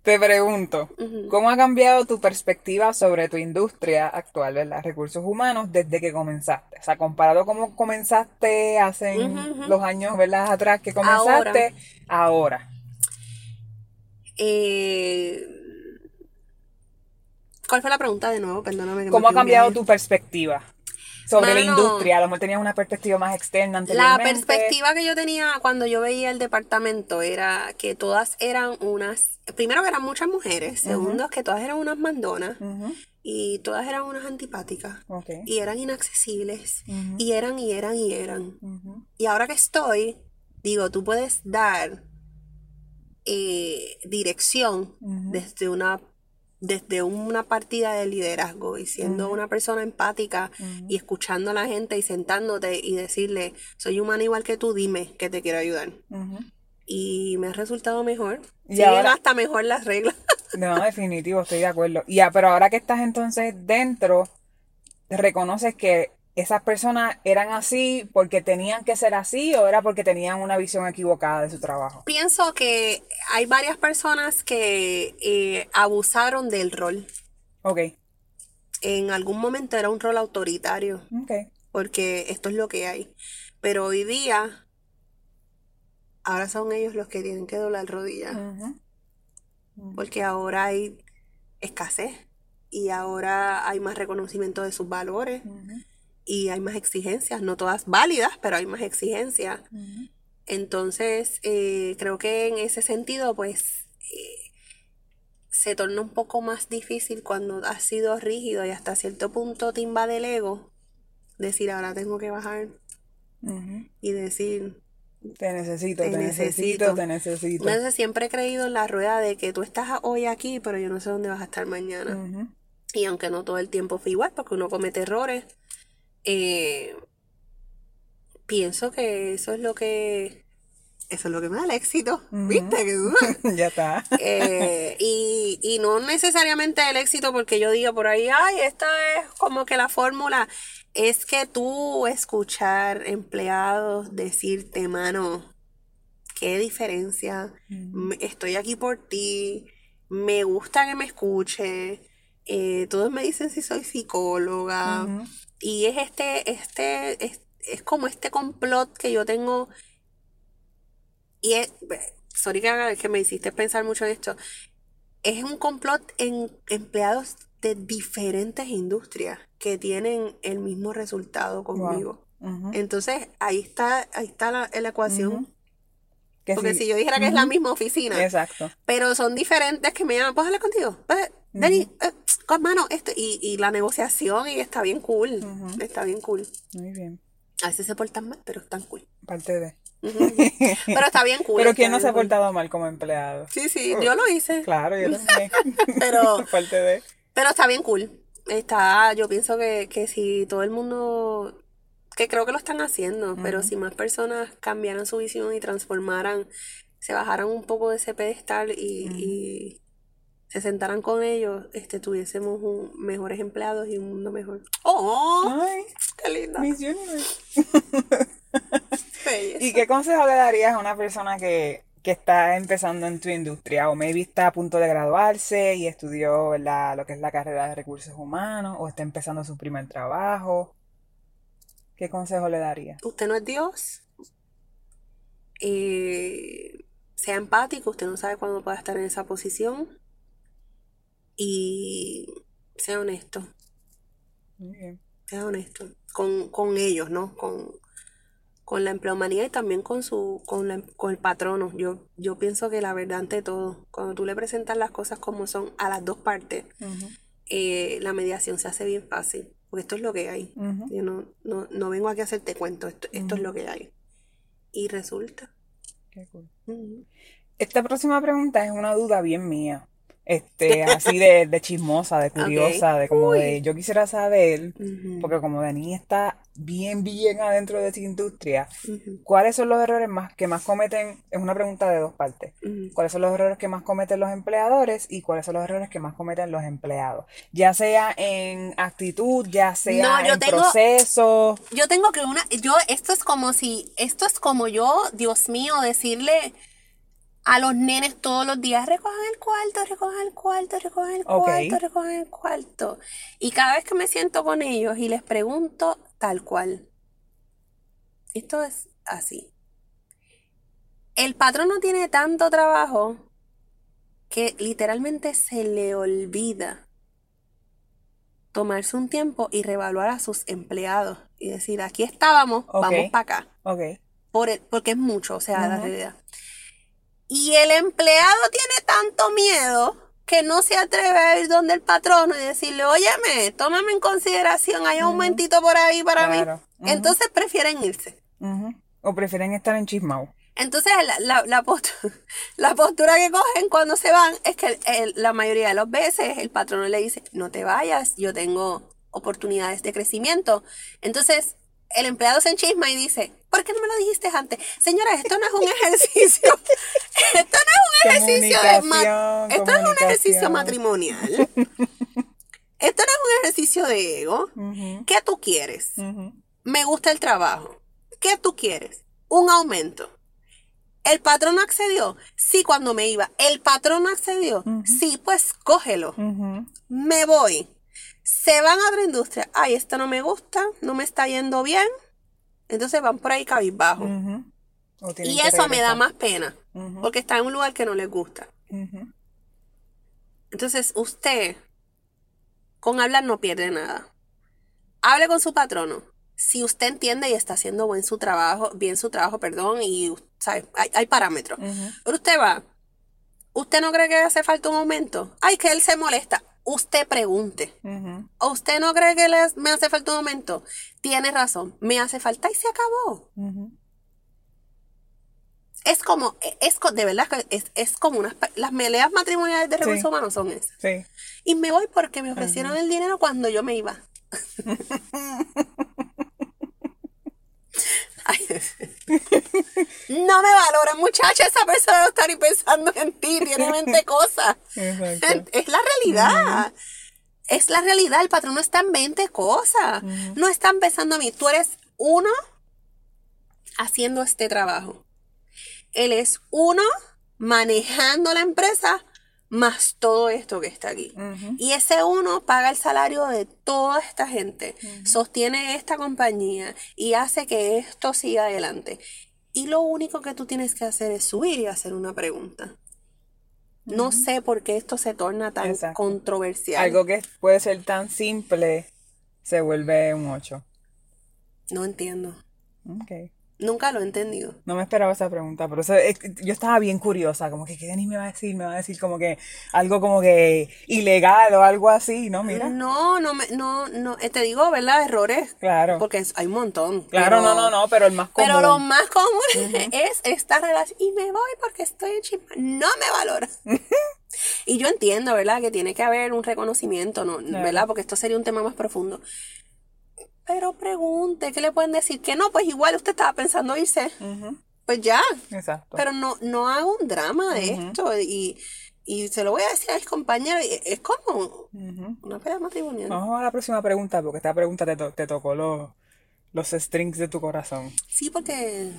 Te pregunto, ¿cómo ha cambiado tu perspectiva sobre tu industria actual, ¿verdad? Recursos humanos, desde que comenzaste? O sea, comparado a cómo comenzaste hace los años, ¿verdad? Atrás que comenzaste, ahora. ¿Cuál fue la pregunta de nuevo? Perdóname. ¿Cómo ha cambiado tu perspectiva sobre la industria? A lo mejor tenías una perspectiva más externa anteriormente. La perspectiva que yo tenía cuando yo veía el departamento era que todas eran unas... Primero, que eran muchas mujeres. Segundo, que todas eran unas mandonas. Y todas eran unas antipáticas. Okay. Y eran inaccesibles. Y eran, y eran, y eran. Y ahora que estoy, digo, tú puedes dar dirección desde una partida de liderazgo y siendo una persona empática y escuchando a la gente y sentándote y decirle, soy humana igual que tú, dime que te quiero ayudar. Y me ha resultado mejor. Y siguen ahora, hasta mejor las reglas. No, definitivo, estoy de acuerdo. Ya, pero ahora que estás entonces dentro, reconoces que esas personas eran así porque tenían que ser así o era porque tenían una visión equivocada de su trabajo. Pienso que hay varias personas que abusaron del rol. Ok. En algún momento era un rol autoritario. Ok. Porque esto es lo que hay. Pero hoy día, ahora son ellos los que tienen que doblar rodillas. Porque ahora hay escasez y ahora hay más reconocimiento de sus valores. Y hay más exigencias, no todas válidas, pero hay más exigencias. Entonces, creo que en ese sentido, pues, se torna un poco más difícil cuando has sido rígido y hasta cierto punto te invade el ego. Decir, ahora tengo que bajar. Y decir... Te necesito. Entonces, siempre he creído en la rueda de que tú estás hoy aquí, pero yo no sé dónde vas a estar mañana. Y aunque no todo el tiempo fue igual, porque uno comete errores... pienso que eso es lo que me da el éxito. ¿Viste? Ya está. Y no necesariamente el éxito porque yo digo por ahí, ay, esta es como que la fórmula. Es que tú escuchar empleados decirte, mano, qué diferencia, estoy aquí por ti, me gusta que me escuche, todos me dicen si soy psicóloga. Y es es como este complot que yo tengo, y es, sorry que me hiciste pensar mucho en esto, es un complot en empleados de diferentes industrias que tienen el mismo resultado conmigo. Entonces, ahí está la ecuación. Porque si yo dijera que es la misma oficina, exacto, pero son diferentes que me llaman, ¿puedo hablar contigo? Denise, con mano, esto, y la negociación, y está bien cool, está bien cool. Muy bien. A veces se portan mal, pero están cool. Parte de. Pero está bien cool. Pero ¿quién no se ha portado mal como empleado? Sí, yo lo hice. Claro, yo también. Pero parte de. Pero está bien cool. Yo pienso que si todo el mundo, que creo que lo están haciendo, pero si más personas cambiaran su visión y transformaran, se bajaran un poco de ese pedestal y se sentaran con ellos, tuviésemos mejores empleados y un mundo mejor. ¡Oh! Ay, ¡qué linda! Miss Universe. ¿Y qué consejo le darías a una persona que está empezando en tu industria? O maybe está a punto de graduarse y estudió lo que es la carrera de recursos humanos, o está empezando su primer trabajo. ¿Qué consejo le darías? Usted no es Dios. Sea empático, usted no sabe cuándo pueda estar en esa posición. Y sea honesto. Muy bien. Sea honesto. Con ellos, ¿no? Con la empleomanía y también con el patrono. Yo pienso que la verdad ante todo, cuando tú le presentas las cosas como son a las dos partes, la mediación se hace bien fácil. Porque esto es lo que hay. Yo no vengo aquí a hacerte cuentos. Esto es lo que hay. Y resulta. Qué cool. Esta próxima pregunta es una duda bien mía. Así de chismosa, de curiosa, de como de yo quisiera saber, porque como Denise está bien, bien adentro de esta industria, uh-huh. ¿Cuáles son los errores que más cometen? Es una pregunta de dos partes. Uh-huh. ¿Cuáles son los errores que más cometen los empleadores y cuáles son los errores que más cometen los empleados? Ya sea en actitud, ya sea en proceso. Esto es como yo, Dios mío, decirle a los nenes todos los días, recojan el cuarto. Y cada vez que me siento con ellos y les pregunto, tal cual. Esto es así. El patrón no tiene tanto trabajo que literalmente se le olvida tomarse un tiempo y reevaluar a sus empleados y decir, aquí estábamos, vamos para acá. Okay. Porque es mucho, o sea, uh-huh. La realidad. Y el empleado tiene tanto miedo que no se atreve a ir donde el patrono y decirle, óyeme, tómame en consideración, hay un momentito por ahí para mí. Uh-huh. Entonces prefieren irse. Uh-huh. O prefieren estar enchismados. Entonces la postura que cogen cuando se van es que la mayoría de las veces el patrono le dice, no te vayas, yo tengo oportunidades de crecimiento. Entonces el empleado se enchisma y dice, ¿por qué no me lo dijiste antes? Señora, esto no es un ejercicio. Esto no es un ejercicio esto no es un ejercicio matrimonial. Esto no es un ejercicio de ego. Uh-huh. ¿Qué tú quieres? Uh-huh. Me gusta el trabajo. ¿Qué tú quieres? Un aumento. ¿El patrón accedió? Sí, cuando me iba. ¿El patrón accedió? Uh-huh. Sí, pues cógelo. Uh-huh. Me voy. Se van a otra industria. Ay, esto no me gusta, no me está yendo bien. Entonces van por ahí cabizbajo. Uh-huh. Y eso me da más pena. Uh-huh. Porque está en un lugar que no les gusta. Uh-huh. Entonces usted, con hablar no pierde nada. Hable con su patrono. Si usted entiende y está haciendo bien su trabajo, y ¿sabe? Hay parámetros. Uh-huh. Pero usted va. ¿Usted no cree que hace falta un aumento? Ay, que él se molesta. Usted pregunte. Uh-huh. ¿O usted no cree que me hace falta un aumento? Tiene razón. Me hace falta y se acabó. Uh-huh. Las peleas matrimoniales de recursos humanos son esas. Sí. Y me voy porque me ofrecieron uh-huh. el dinero cuando yo me iba. No me valora, muchacha, esa persona no está ni pensando en ti, tiene mente cosas. Es la realidad. Uh-huh. Es la realidad, el patrón no está en 20 cosas. Uh-huh. No están pensando en mí. Tú eres uno haciendo este trabajo. Él es uno manejando la empresa más todo esto que está aquí. Uh-huh. Y ese uno paga el salario de toda esta gente, uh-huh. sostiene esta compañía y hace que esto siga adelante. Y lo único que tú tienes que hacer es subir y hacer una pregunta. Uh-huh. No sé por qué esto se torna tan Exacto. controversial. Algo que puede ser tan simple se vuelve un 8. No entiendo. Ok. Nunca lo he entendido. No me esperaba esa pregunta, pero yo estaba bien curiosa, como que ¿qué Denise me va a decir? Me va a decir como que algo como que ilegal o algo así, ¿no? Mira. No, te digo, ¿verdad? Errores. Claro. Porque hay un montón. Claro, no, pero el más común. Pero lo más común uh-huh. es esta relación. Y me voy porque estoy en chispa. No me valora. Y yo entiendo, ¿verdad? Que tiene que haber un reconocimiento, ¿no? Claro. ¿Verdad? Porque esto sería un tema más profundo. Pero pregunte, ¿qué le pueden decir? Que no, pues igual usted estaba pensando irse. Uh-huh. Pues ya. Exacto. Pero no hago un drama de uh-huh. esto. Y se lo voy a decir a mis compañeros. Es como uh-huh. una pelea matrimonial. Vamos a la próxima pregunta, porque esta pregunta te tocó los strings de tu corazón. Sí, porque,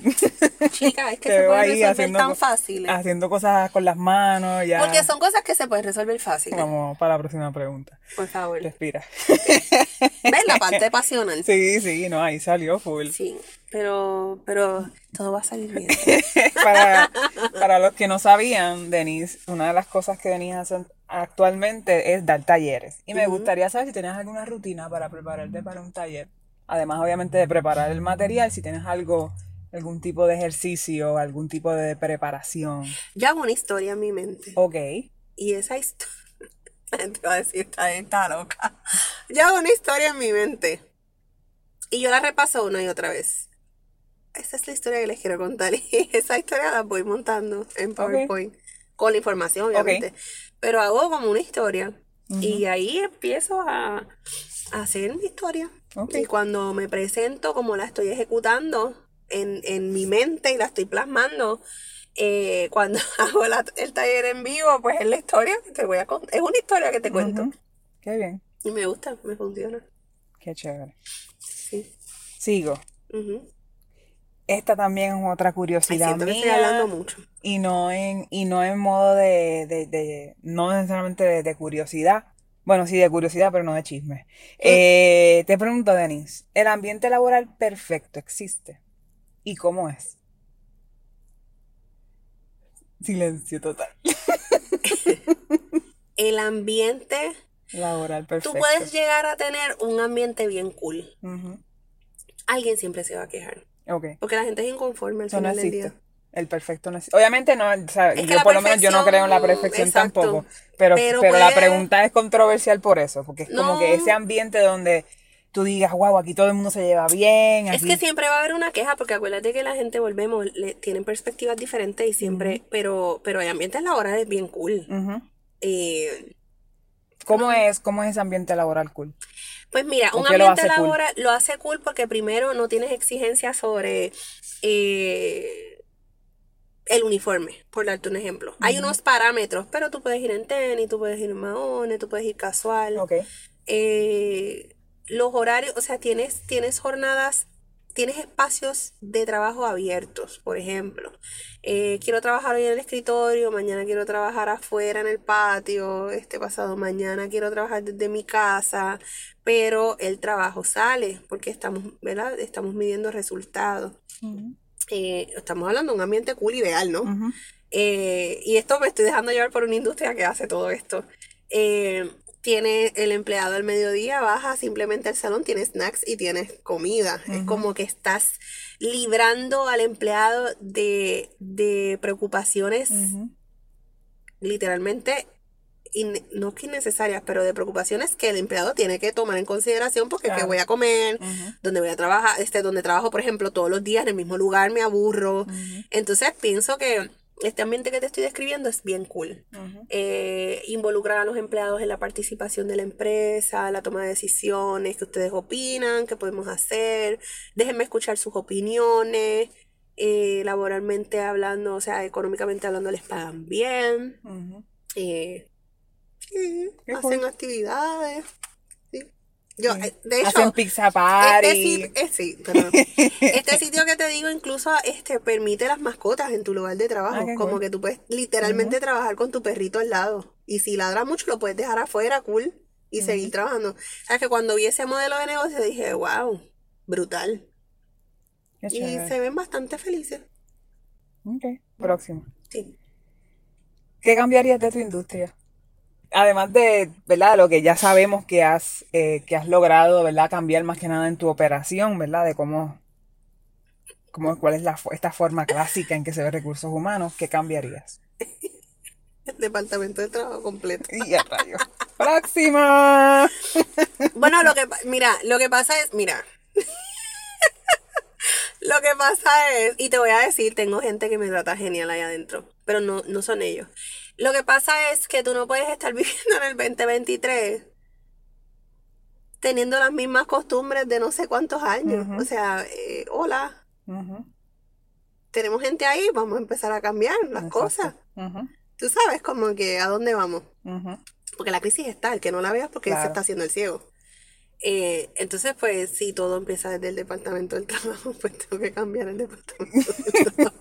chica, es que se pueden resolver tan fácil. Haciendo cosas con las manos. Ya. Porque son cosas que se pueden resolver fácil. Vamos para la próxima pregunta. Por favor. Respira. ¿Ves la parte pasional? Sí, no, ahí salió full. Sí, pero todo va a salir bien. Para los que no sabían, Denise, una de las cosas que Denise hace actualmente es dar talleres. Y me uh-huh. gustaría saber si tienes alguna rutina para prepararte para un taller. Además, obviamente, de preparar el material, si tienes algún tipo de ejercicio, algún tipo de preparación. Yo hago una historia en mi mente. Ok. Y esa historia, te va a decir, está loca. Yo hago una historia en mi mente. Y yo la repaso una y otra vez. Esa es la historia que les quiero contar. Y esa historia la voy montando en PowerPoint. Okay. Con la información, obviamente. Okay. Pero hago como una historia. Uh-huh. Y ahí empiezo a hacer mi historia. Okay. Y cuando me presento, como la estoy ejecutando en mi mente y la estoy plasmando, cuando hago el taller en vivo, pues es la historia que te voy a contar. Es una historia que te cuento. Uh-huh. Qué bien. Y me gusta, me funciona. Qué chévere. Sí. Sigo. Uh-huh. Esta también es otra curiosidad. Siento mía. Que estoy hablando mucho. Y no en modo de no necesariamente de curiosidad. Bueno, sí, de curiosidad, pero no de chisme. Te pregunto, Denise, ¿el ambiente laboral perfecto existe? ¿Y cómo es? Silencio total. El ambiente laboral perfecto. Tú puedes llegar a tener un ambiente bien cool. Uh-huh. Alguien siempre se va a quejar. Okay. Porque la gente es inconforme al final del día. El perfecto no existe. Obviamente no, o sea, yo por lo menos yo no creo en la perfección exacto, tampoco. Pero puede... la pregunta es controversial por eso, porque es como que ese ambiente donde tú digas, wow, aquí todo el mundo se lleva bien. Aquí... Es que siempre va a haber una queja, porque acuérdate que la gente, tienen perspectivas diferentes y siempre, uh-huh. pero el ambiente laboral es bien cool. Uh-huh. ¿Cómo es ese ambiente laboral cool? Pues mira, un ambiente laboral lo hace cool porque primero no tienes exigencias sobre el uniforme, por darte un ejemplo. Uh-huh. Hay unos parámetros, pero tú puedes ir en tenis, tú puedes ir en maones, tú puedes ir casual. Okay. Los horarios, o sea, tienes jornadas, tienes espacios de trabajo abiertos, por ejemplo. Quiero trabajar hoy en el escritorio, mañana quiero trabajar afuera en el patio, pasado mañana quiero trabajar desde mi casa, pero el trabajo sale porque estamos midiendo resultados. Uh-huh. Estamos hablando de un ambiente cool ideal, ¿no? Uh-huh. Y esto me estoy dejando llevar por una industria que hace todo esto. Tiene el empleado al mediodía, baja simplemente al salón, tiene snacks y tiene comida. Uh-huh. Es como que estás librando al empleado de preocupaciones, uh-huh. literalmente, no que innecesarias, pero de preocupaciones que el empleado tiene que tomar en consideración, porque claro. ¿Qué voy a comer? Uh-huh. ¿Dónde voy a trabajar? Donde trabajo, por ejemplo, todos los días en el mismo lugar, me aburro. Uh-huh. Entonces pienso que... Este ambiente que te estoy describiendo es bien cool. Uh-huh. Involucrar a los empleados en la participación de la empresa, la toma de decisiones, que ustedes opinan, qué podemos hacer, déjenme escuchar sus opiniones, laboralmente hablando, o sea, económicamente hablando, les pagan bien, uh-huh. Hacen cool. Actividades. Yo, de hecho, hacen pizza party. Este sitio que te digo incluso permite las mascotas en tu lugar de trabajo. Como cool. Que tú puedes literalmente uh-huh. trabajar con tu perrito al lado. Y si ladra mucho, lo puedes dejar afuera, cool, y uh-huh. seguir trabajando. O sea, que cuando vi ese modelo de negocio dije, wow, brutal. Qué y chévere. Se ven bastante felices. Ok, próximo. Sí. ¿Qué cambiarías de tu industria? Además de, ¿verdad?, de lo que ya sabemos que has logrado, ¿verdad?, cambiar más que nada en tu operación, ¿verdad?, de cuál es esta forma clásica en que se ve recursos humanos, ¿qué cambiarías? El departamento de trabajo completo. Y a rayos. ¡Próxima! Bueno, lo que pasa es, y te voy a decir, tengo gente que me trata genial ahí adentro, pero no son ellos. Lo que pasa es que tú no puedes estar viviendo en el 2023 teniendo las mismas costumbres de no sé cuántos años. Uh-huh. O sea, hola. Uh-huh. Tenemos gente ahí, vamos a empezar a cambiar las Exacto. cosas. Uh-huh. Tú sabes como que a dónde vamos. Uh-huh. Porque la crisis está, el que no la veas porque claro. se está haciendo el ciego. Entonces, pues, si todo empieza desde el departamento del trabajo, pues tengo que cambiar el departamento del trabajo.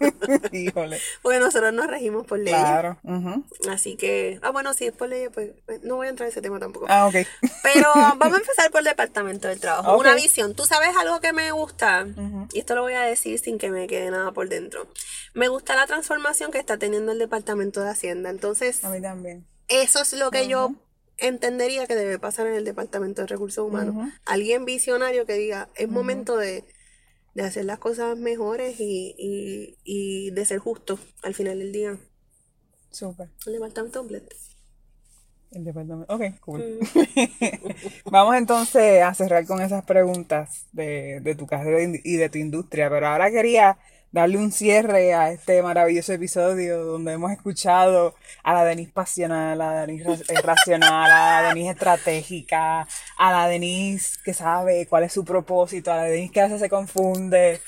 Híjole. Porque nosotros nos regimos por leyes. Claro. Uh-huh. Así que, bueno, si es por leyes, pues no voy a entrar en ese tema tampoco. Ah, ok. Pero vamos a empezar por el departamento del trabajo. Okay. Una visión. Tú sabes algo que me gusta, uh-huh. y esto lo voy a decir sin que me quede nada por dentro. Me gusta la transformación que está teniendo el departamento de Hacienda. Entonces, a mí también. Eso es lo que uh-huh. yo entendería que debe pasar en el departamento de recursos humanos. Uh-huh. Alguien visionario que diga, es uh-huh. momento de hacer las cosas mejores y de ser justo al final del día. Súper. El departamento completo. El departamento, ok, cool. Uh-huh. Vamos entonces a cerrar con esas preguntas de tu carrera y de tu industria, pero ahora quería darle un cierre a este maravilloso episodio donde hemos escuchado a la Denise pasional, a la Denise racional, a la Denise estratégica, a la Denise que sabe cuál es su propósito, a la Denise que a veces se confunde.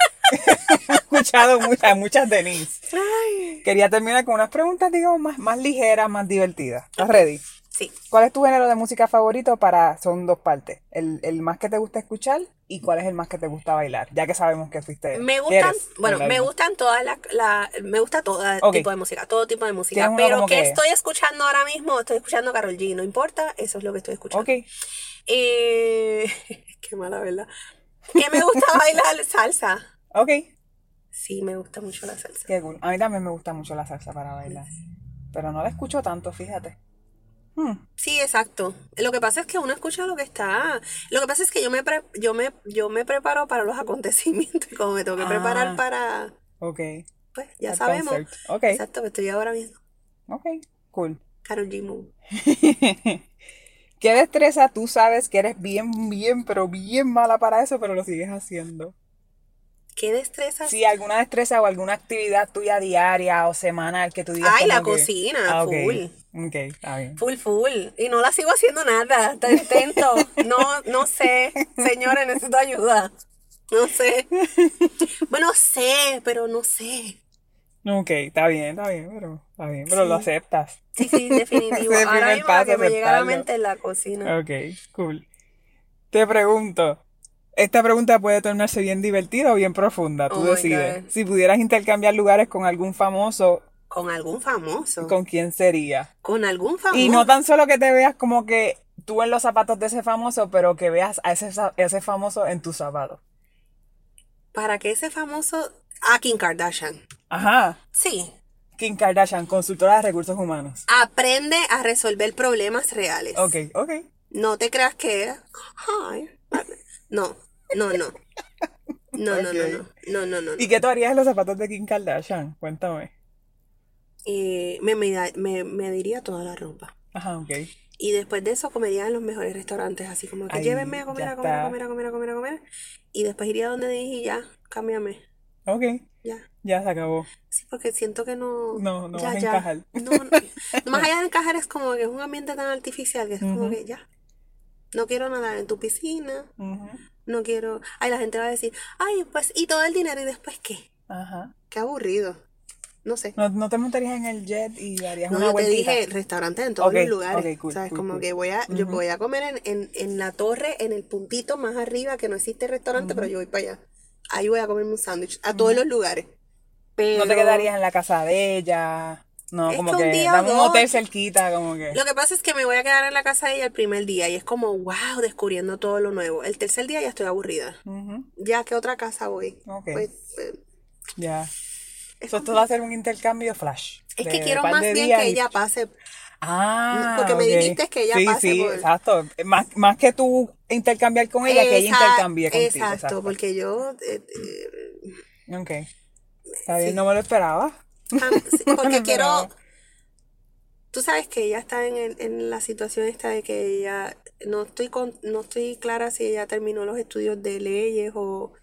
He escuchado muchas Denise. Ay. Quería terminar con unas preguntas, digamos, más ligeras, más divertidas. ¿Estás ready? Sí. ¿Cuál es tu género de música favorito? Son dos partes. El más que te gusta escuchar y cuál es el más que te gusta bailar. Ya que sabemos que fuiste. Me gusta todo tipo de música. Pero ¿qué estoy escuchando ahora mismo? Estoy escuchando Karol G, no importa, eso es lo que estoy escuchando. Ok. Qué mala, ¿verdad? ¿Qué me gusta bailar? Salsa. Ok. Sí, me gusta mucho la salsa. Qué cool. A mí también me gusta mucho la salsa para bailar. Pero no la escucho tanto, fíjate. Sí, exacto. Lo que pasa es que uno escucha lo que está. Lo que pasa es que yo me preparo para los acontecimientos. Como me tengo que preparar para. Ok. Pues ya el sabemos. Okay. Exacto, que estoy ahora mismo. Ok, cool. Karol G Moon. ¿Qué destreza tú sabes que eres bien, pero bien mala para eso, pero lo sigues haciendo? ¿Qué destreza? Sí, alguna destreza o alguna actividad tuya diaria o semanal que tú digas. Ay, la cocina, full. Ok, está bien. Full. Y no la sigo haciendo nada, hasta intento. No sé, señores, necesito ayuda. No sé. Bueno, sé, pero no sé. Ok, está bien, pero sí. Lo aceptas. Sí, definitivo. Ahora mismo lo que me llega a la mente es la cocina. Ok, cool. Te pregunto. Esta pregunta puede tornarse bien divertida o bien profunda, tú decides. Si pudieras intercambiar lugares con algún famoso. ¿Con algún famoso? ¿Con quién sería? Con algún famoso. Y no tan solo que te veas como que tú en los zapatos de ese famoso, pero que veas a ese famoso en tus zapatos. Para que ese famoso. A Kim Kardashian. Ajá. Sí. Kim Kardashian, consultora de recursos humanos. Aprende a resolver problemas reales. Ok. No te creas que. Ay. No. ¿Y qué tú harías en los zapatos de Kim Kardashian? Cuéntame. Me diría toda la ropa. Ajá, ok. Y después de eso comería en los mejores restaurantes, así como que llévenme a comer. Y después iría donde dije y ya, cámbiame. Ok. Ya se acabó. Sí, porque siento que no. No vas a encajar. No, más allá de encajar es como que es un ambiente tan artificial que es como que ya. No quiero nadar en tu piscina. Uh-huh. No quiero. Ay, la gente va a decir, ay, pues, ¿y todo el dinero? ¿Y después qué? Ajá. Qué aburrido. No sé. ¿No te montarías en el jet y harías una vueltita? Yo te dije restaurantes en todos los lugares. Okay, cool, ¿sabes? Cool, como cool. Que yo voy a comer en la torre, en el puntito más arriba, que no existe restaurante, pero yo voy para allá. Ahí voy a comerme un sándwich. A todos los lugares. Pero. ¿No te quedarías en la casa de ella? No, es como que dame un hotel cerquita, como que. Lo que pasa es que me voy a quedar en la casa de ella el primer día y es como, wow, descubriendo todo lo nuevo. El tercer día ya estoy aburrida. Uh-huh. Ya, ¿qué otra casa voy? Ok. Pues, ya. Eso va a ser un intercambio flash. Es que quiero más bien que ella pase. Porque me dijiste que ella pase. Sí, exacto. Más que tú intercambiar con ella, que ella intercambie contigo. Exacto, porque yo. Ok. Está bien, no me lo esperaba. Porque quiero. Tú sabes que ella está en la situación esta de que ella no estoy clara si ella terminó los estudios de leyes o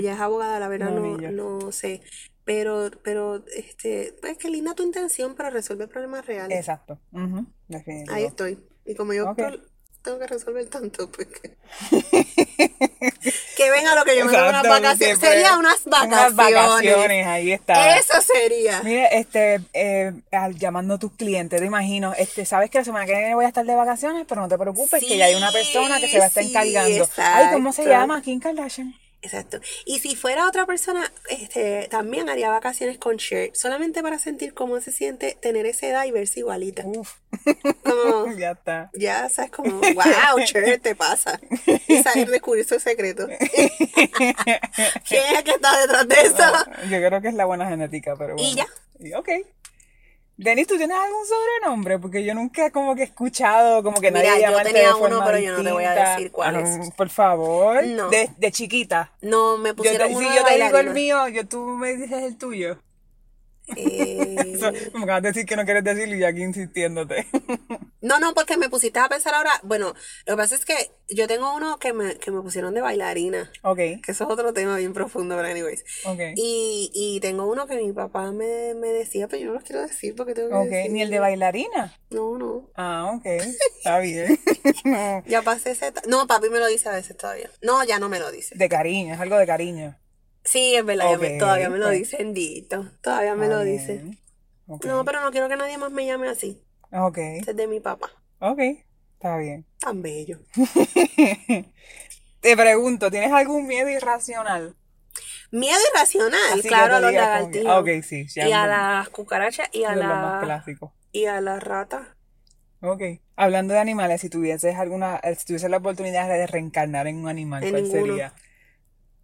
ya es abogada, la verdad no sé. Pero pues que linda tu intención para resolver problemas reales. Exacto. Uh-huh. Ahí estoy. Y como yo tengo que resolver tanto, porque que venga lo que yo me hago unas vacaciones. Sería unas vacaciones, ahí está. Eso sería. Mira, llamando a tus clientes, te imagino, sabes que la semana que viene voy a estar de vacaciones, pero no te preocupes, que ya hay una persona que se va a estar encargando. Exacto. Ay, ¿cómo se llama? Kim Kardashian. Exacto. Y si fuera otra persona, también haría vacaciones con Cher, solamente para sentir cómo se siente tener esa edad y verse igualita. Uf. Como, ya está. Ya sabes como, wow, Cher, te pasa. Y saber descubrir sus secretos. ¿Quién es que está detrás de eso? Yo creo que es la buena genética, pero bueno. Y ya. Y ok. Denise, ¿tú tienes algún sobrenombre? Porque yo nunca como que he escuchado, como que nadie llama de forma. Mira, yo tenía uno, pero yo no te voy a decir cuál es. Por favor. No. De chiquita. No, me pusieron uno de bailarina. Si yo te digo el mío, tú me dices el tuyo. Me acabas de decir que no quieres decirlo y aquí insistiéndote. No, porque me pusiste a pensar ahora. Bueno, lo que pasa es que yo tengo uno que me pusieron de bailarina. Ok. Que eso es otro tema bien profundo, pero anyways. Ok. Y tengo uno que mi papá me decía, pero yo no lo quiero decir porque tengo que decir. ¿Ni el de bailarina? No. Ah, ok. Está bien. No. Ya pasé ese... No, papi me lo dice a veces todavía. No, ya no me lo dice. De cariño, es algo de cariño. Sí, es verdad, okay, todavía me lo dicen, Dito. Todavía me lo dicen. Okay. No, pero no quiero que nadie más me llame así. Ok. Este es de mi papá. Ok, está bien. Tan bello. Te pregunto, ¿tienes algún miedo irracional? Miedo irracional, así claro, a los lagartijos. Ah, ok, sí. Y a las cucarachas y a las... Y a las ratas. Ok. Hablando de animales, si tuvieses la oportunidad de reencarnar en un animal, ¿cuál sería?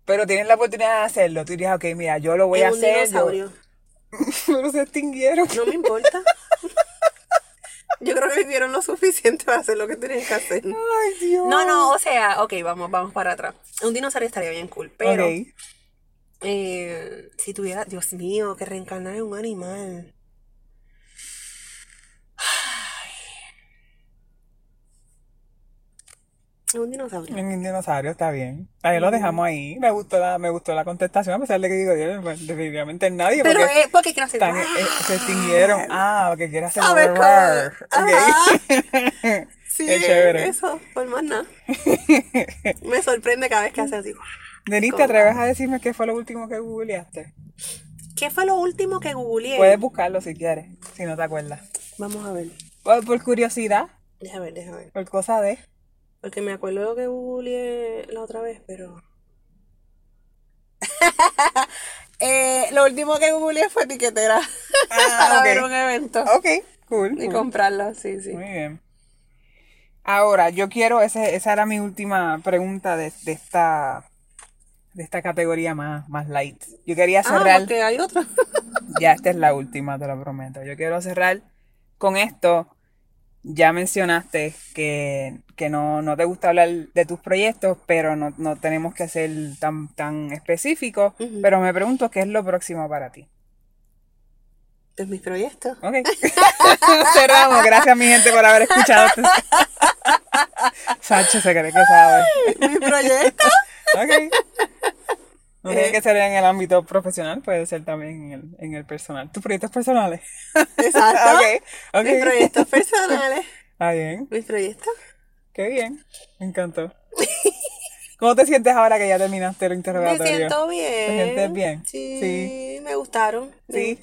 Pero tienes la oportunidad de hacerlo. Tú dirías, ok, mira, yo lo voy a hacer. Un dinosaurio. Pero se extinguieron. No me importa. Yo creo que vivieron lo suficiente para hacer lo que tenían que hacer. Ay, Dios. No, o sea, ok, vamos para atrás. Un dinosaurio estaría bien cool, pero... Okay. Si tuviera, Dios mío, que reencarnar en un animal. Un dinosaurio. Un dinosaurio, está bien. Ahí lo dejamos ahí. Me gustó la contestación, a pesar de que digo, definitivamente nadie. Pero es porque quiero hacer... se extinguieron. Ah, porque quiero hacer... A ver, okay. Sí, es chévere. Eso, por más nada. Me sorprende cada vez que hace así. Denise, ¿te atreves a decirme qué fue lo último que googleaste? ¿Qué fue lo último que googleé? Puedes buscarlo si quieres, si no te acuerdas. Vamos a ver. Por curiosidad. Déjame ver. Por cosa de... Porque me acuerdo lo que googleé la otra vez, pero... lo último que googleé fue etiquetera. Para ver un evento. Ok, cool. Y comprarla, sí. Muy bien. Ahora, yo quiero... Esa era mi última pregunta de esta categoría más light. Yo quería cerrar... porque hay otra. Ya, esta es la última, te lo prometo. Yo quiero cerrar con esto... Ya mencionaste que no te gusta hablar de tus proyectos, pero no tenemos que ser tan específicos. Uh-huh. Pero me pregunto, ¿qué es lo próximo para ti? ¿De mis proyectos? Ok. Cerramos. Gracias, mi gente, por haber escuchado. Sánchez se cree que sabe. ¿Mis proyectos? Ok. No tiene que ser en el ámbito profesional, puede ser también en el personal. ¿Tus proyectos personales? Exacto. Okay. Mis proyectos personales. Ah, bien. Mis proyectos. Qué bien, me encantó. ¿Cómo te sientes ahora que ya terminaste el interrogatorio? Me siento bien. ¿Te sientes bien? Sí. Me gustaron. Sí.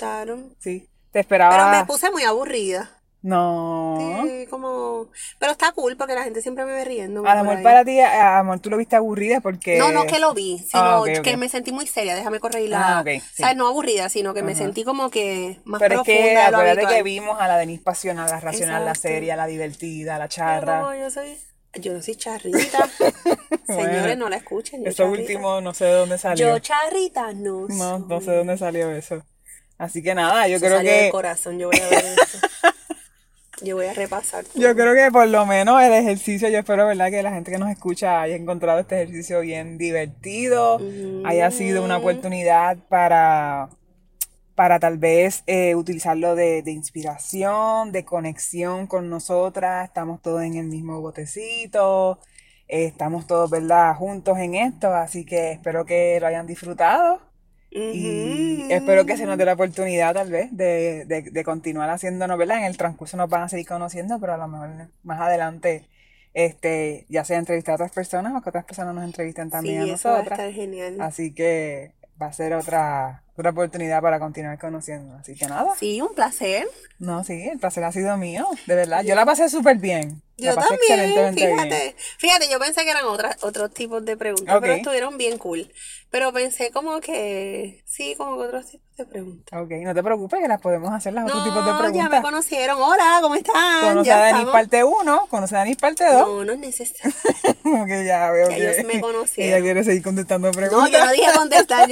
Te esperaba. Pero me puse muy aburrida. No. Sí, como... Pero está cool porque la gente siempre me ve riendo. A lo mejor para ti, amor, tú lo viste aburrida porque... No, que lo vi, sino que me sentí muy seria, déjame corregirla. Ah, ok. Sí. O sea, no aburrida, sino que me sentí como que más pero profunda. Pero es que acuérdate que vimos a la Denise pasional, la racional, exacto, la seria, la divertida, la charra. No, yo no soy charrita. Señores, bueno, no la escuchen. Eso charrita. Último, no sé de dónde salió. Yo charrita no soy. No sé de dónde salió eso. Así que nada, yo creo que... Salió del corazón, yo voy a ver eso. Yo voy a repasar todo. Yo creo que por lo menos el ejercicio, yo espero, ¿verdad?, que la gente que nos escucha haya encontrado este ejercicio bien divertido, haya sido una oportunidad para tal vez utilizarlo de inspiración, de conexión con nosotras. Estamos todos en el mismo botecito, estamos todos, ¿verdad?, juntos en esto, así que espero que lo hayan disfrutado. Y espero que se nos dé la oportunidad tal vez de continuar haciéndonos, ¿verdad? En el transcurso nos van a seguir conociendo, pero a lo mejor más adelante ya sea entrevistar a otras personas o que otras personas nos entrevisten también a nosotras. Eso va a estar genial. Así que va a ser otra oportunidad para continuar conociéndonos. Así que nada. Sí, un placer. No, sí, el placer ha sido mío, de verdad. Yo la pasé súper bien. Yo también, fíjate, yo pensé que eran otros tipos de preguntas, pero estuvieron bien cool. Pero pensé como que, sí, como que otros tipos de preguntas. Ok, no te preocupes que las podemos hacer las otros tipos de preguntas. Ya me conocieron, hola, ¿cómo están? Conoce a Denise parte 1, conoce a Denise parte 2. No, es necesario. Como que ya veo que ellos me conocieron. Ella quiere seguir contestando preguntas. No, yo no dije contestar,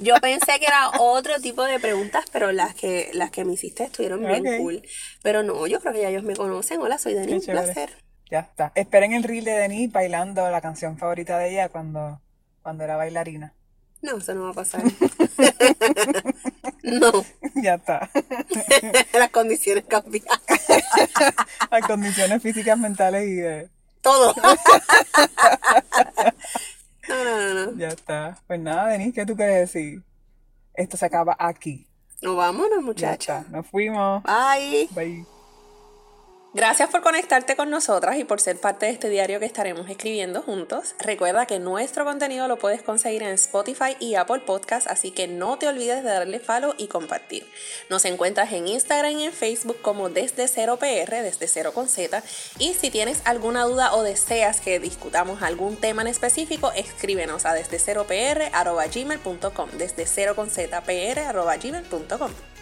yo pensé que era otro tipo de preguntas, pero las que me hiciste estuvieron bien cool. Pero no, yo creo que ya ellos me conocen, hola, soy Denise. Ya está. Esperen el reel de Denise bailando la canción favorita de ella cuando era bailarina. No, eso no va a pasar. No. Ya está. Las condiciones cambiaron. Las condiciones físicas, mentales y de... Todo. No. Ya está. Pues nada, Denise, ¿qué tú quieres decir? Esto se acaba aquí. Nos vámonos, muchachas. Nos fuimos. Bye. Bye. Gracias por conectarte con nosotras y por ser parte de este diario que estaremos escribiendo juntos. Recuerda que nuestro contenido lo puedes conseguir en Spotify y Apple Podcasts, así que no te olvides de darle follow y compartir. Nos encuentras en Instagram y en Facebook como Desde Cero PR, Desde Cero con Z. Y si tienes alguna duda o deseas que discutamos algún tema en específico, escríbenos a desdeceropr@gmail.com, desdeceroconzpr@gmail.com.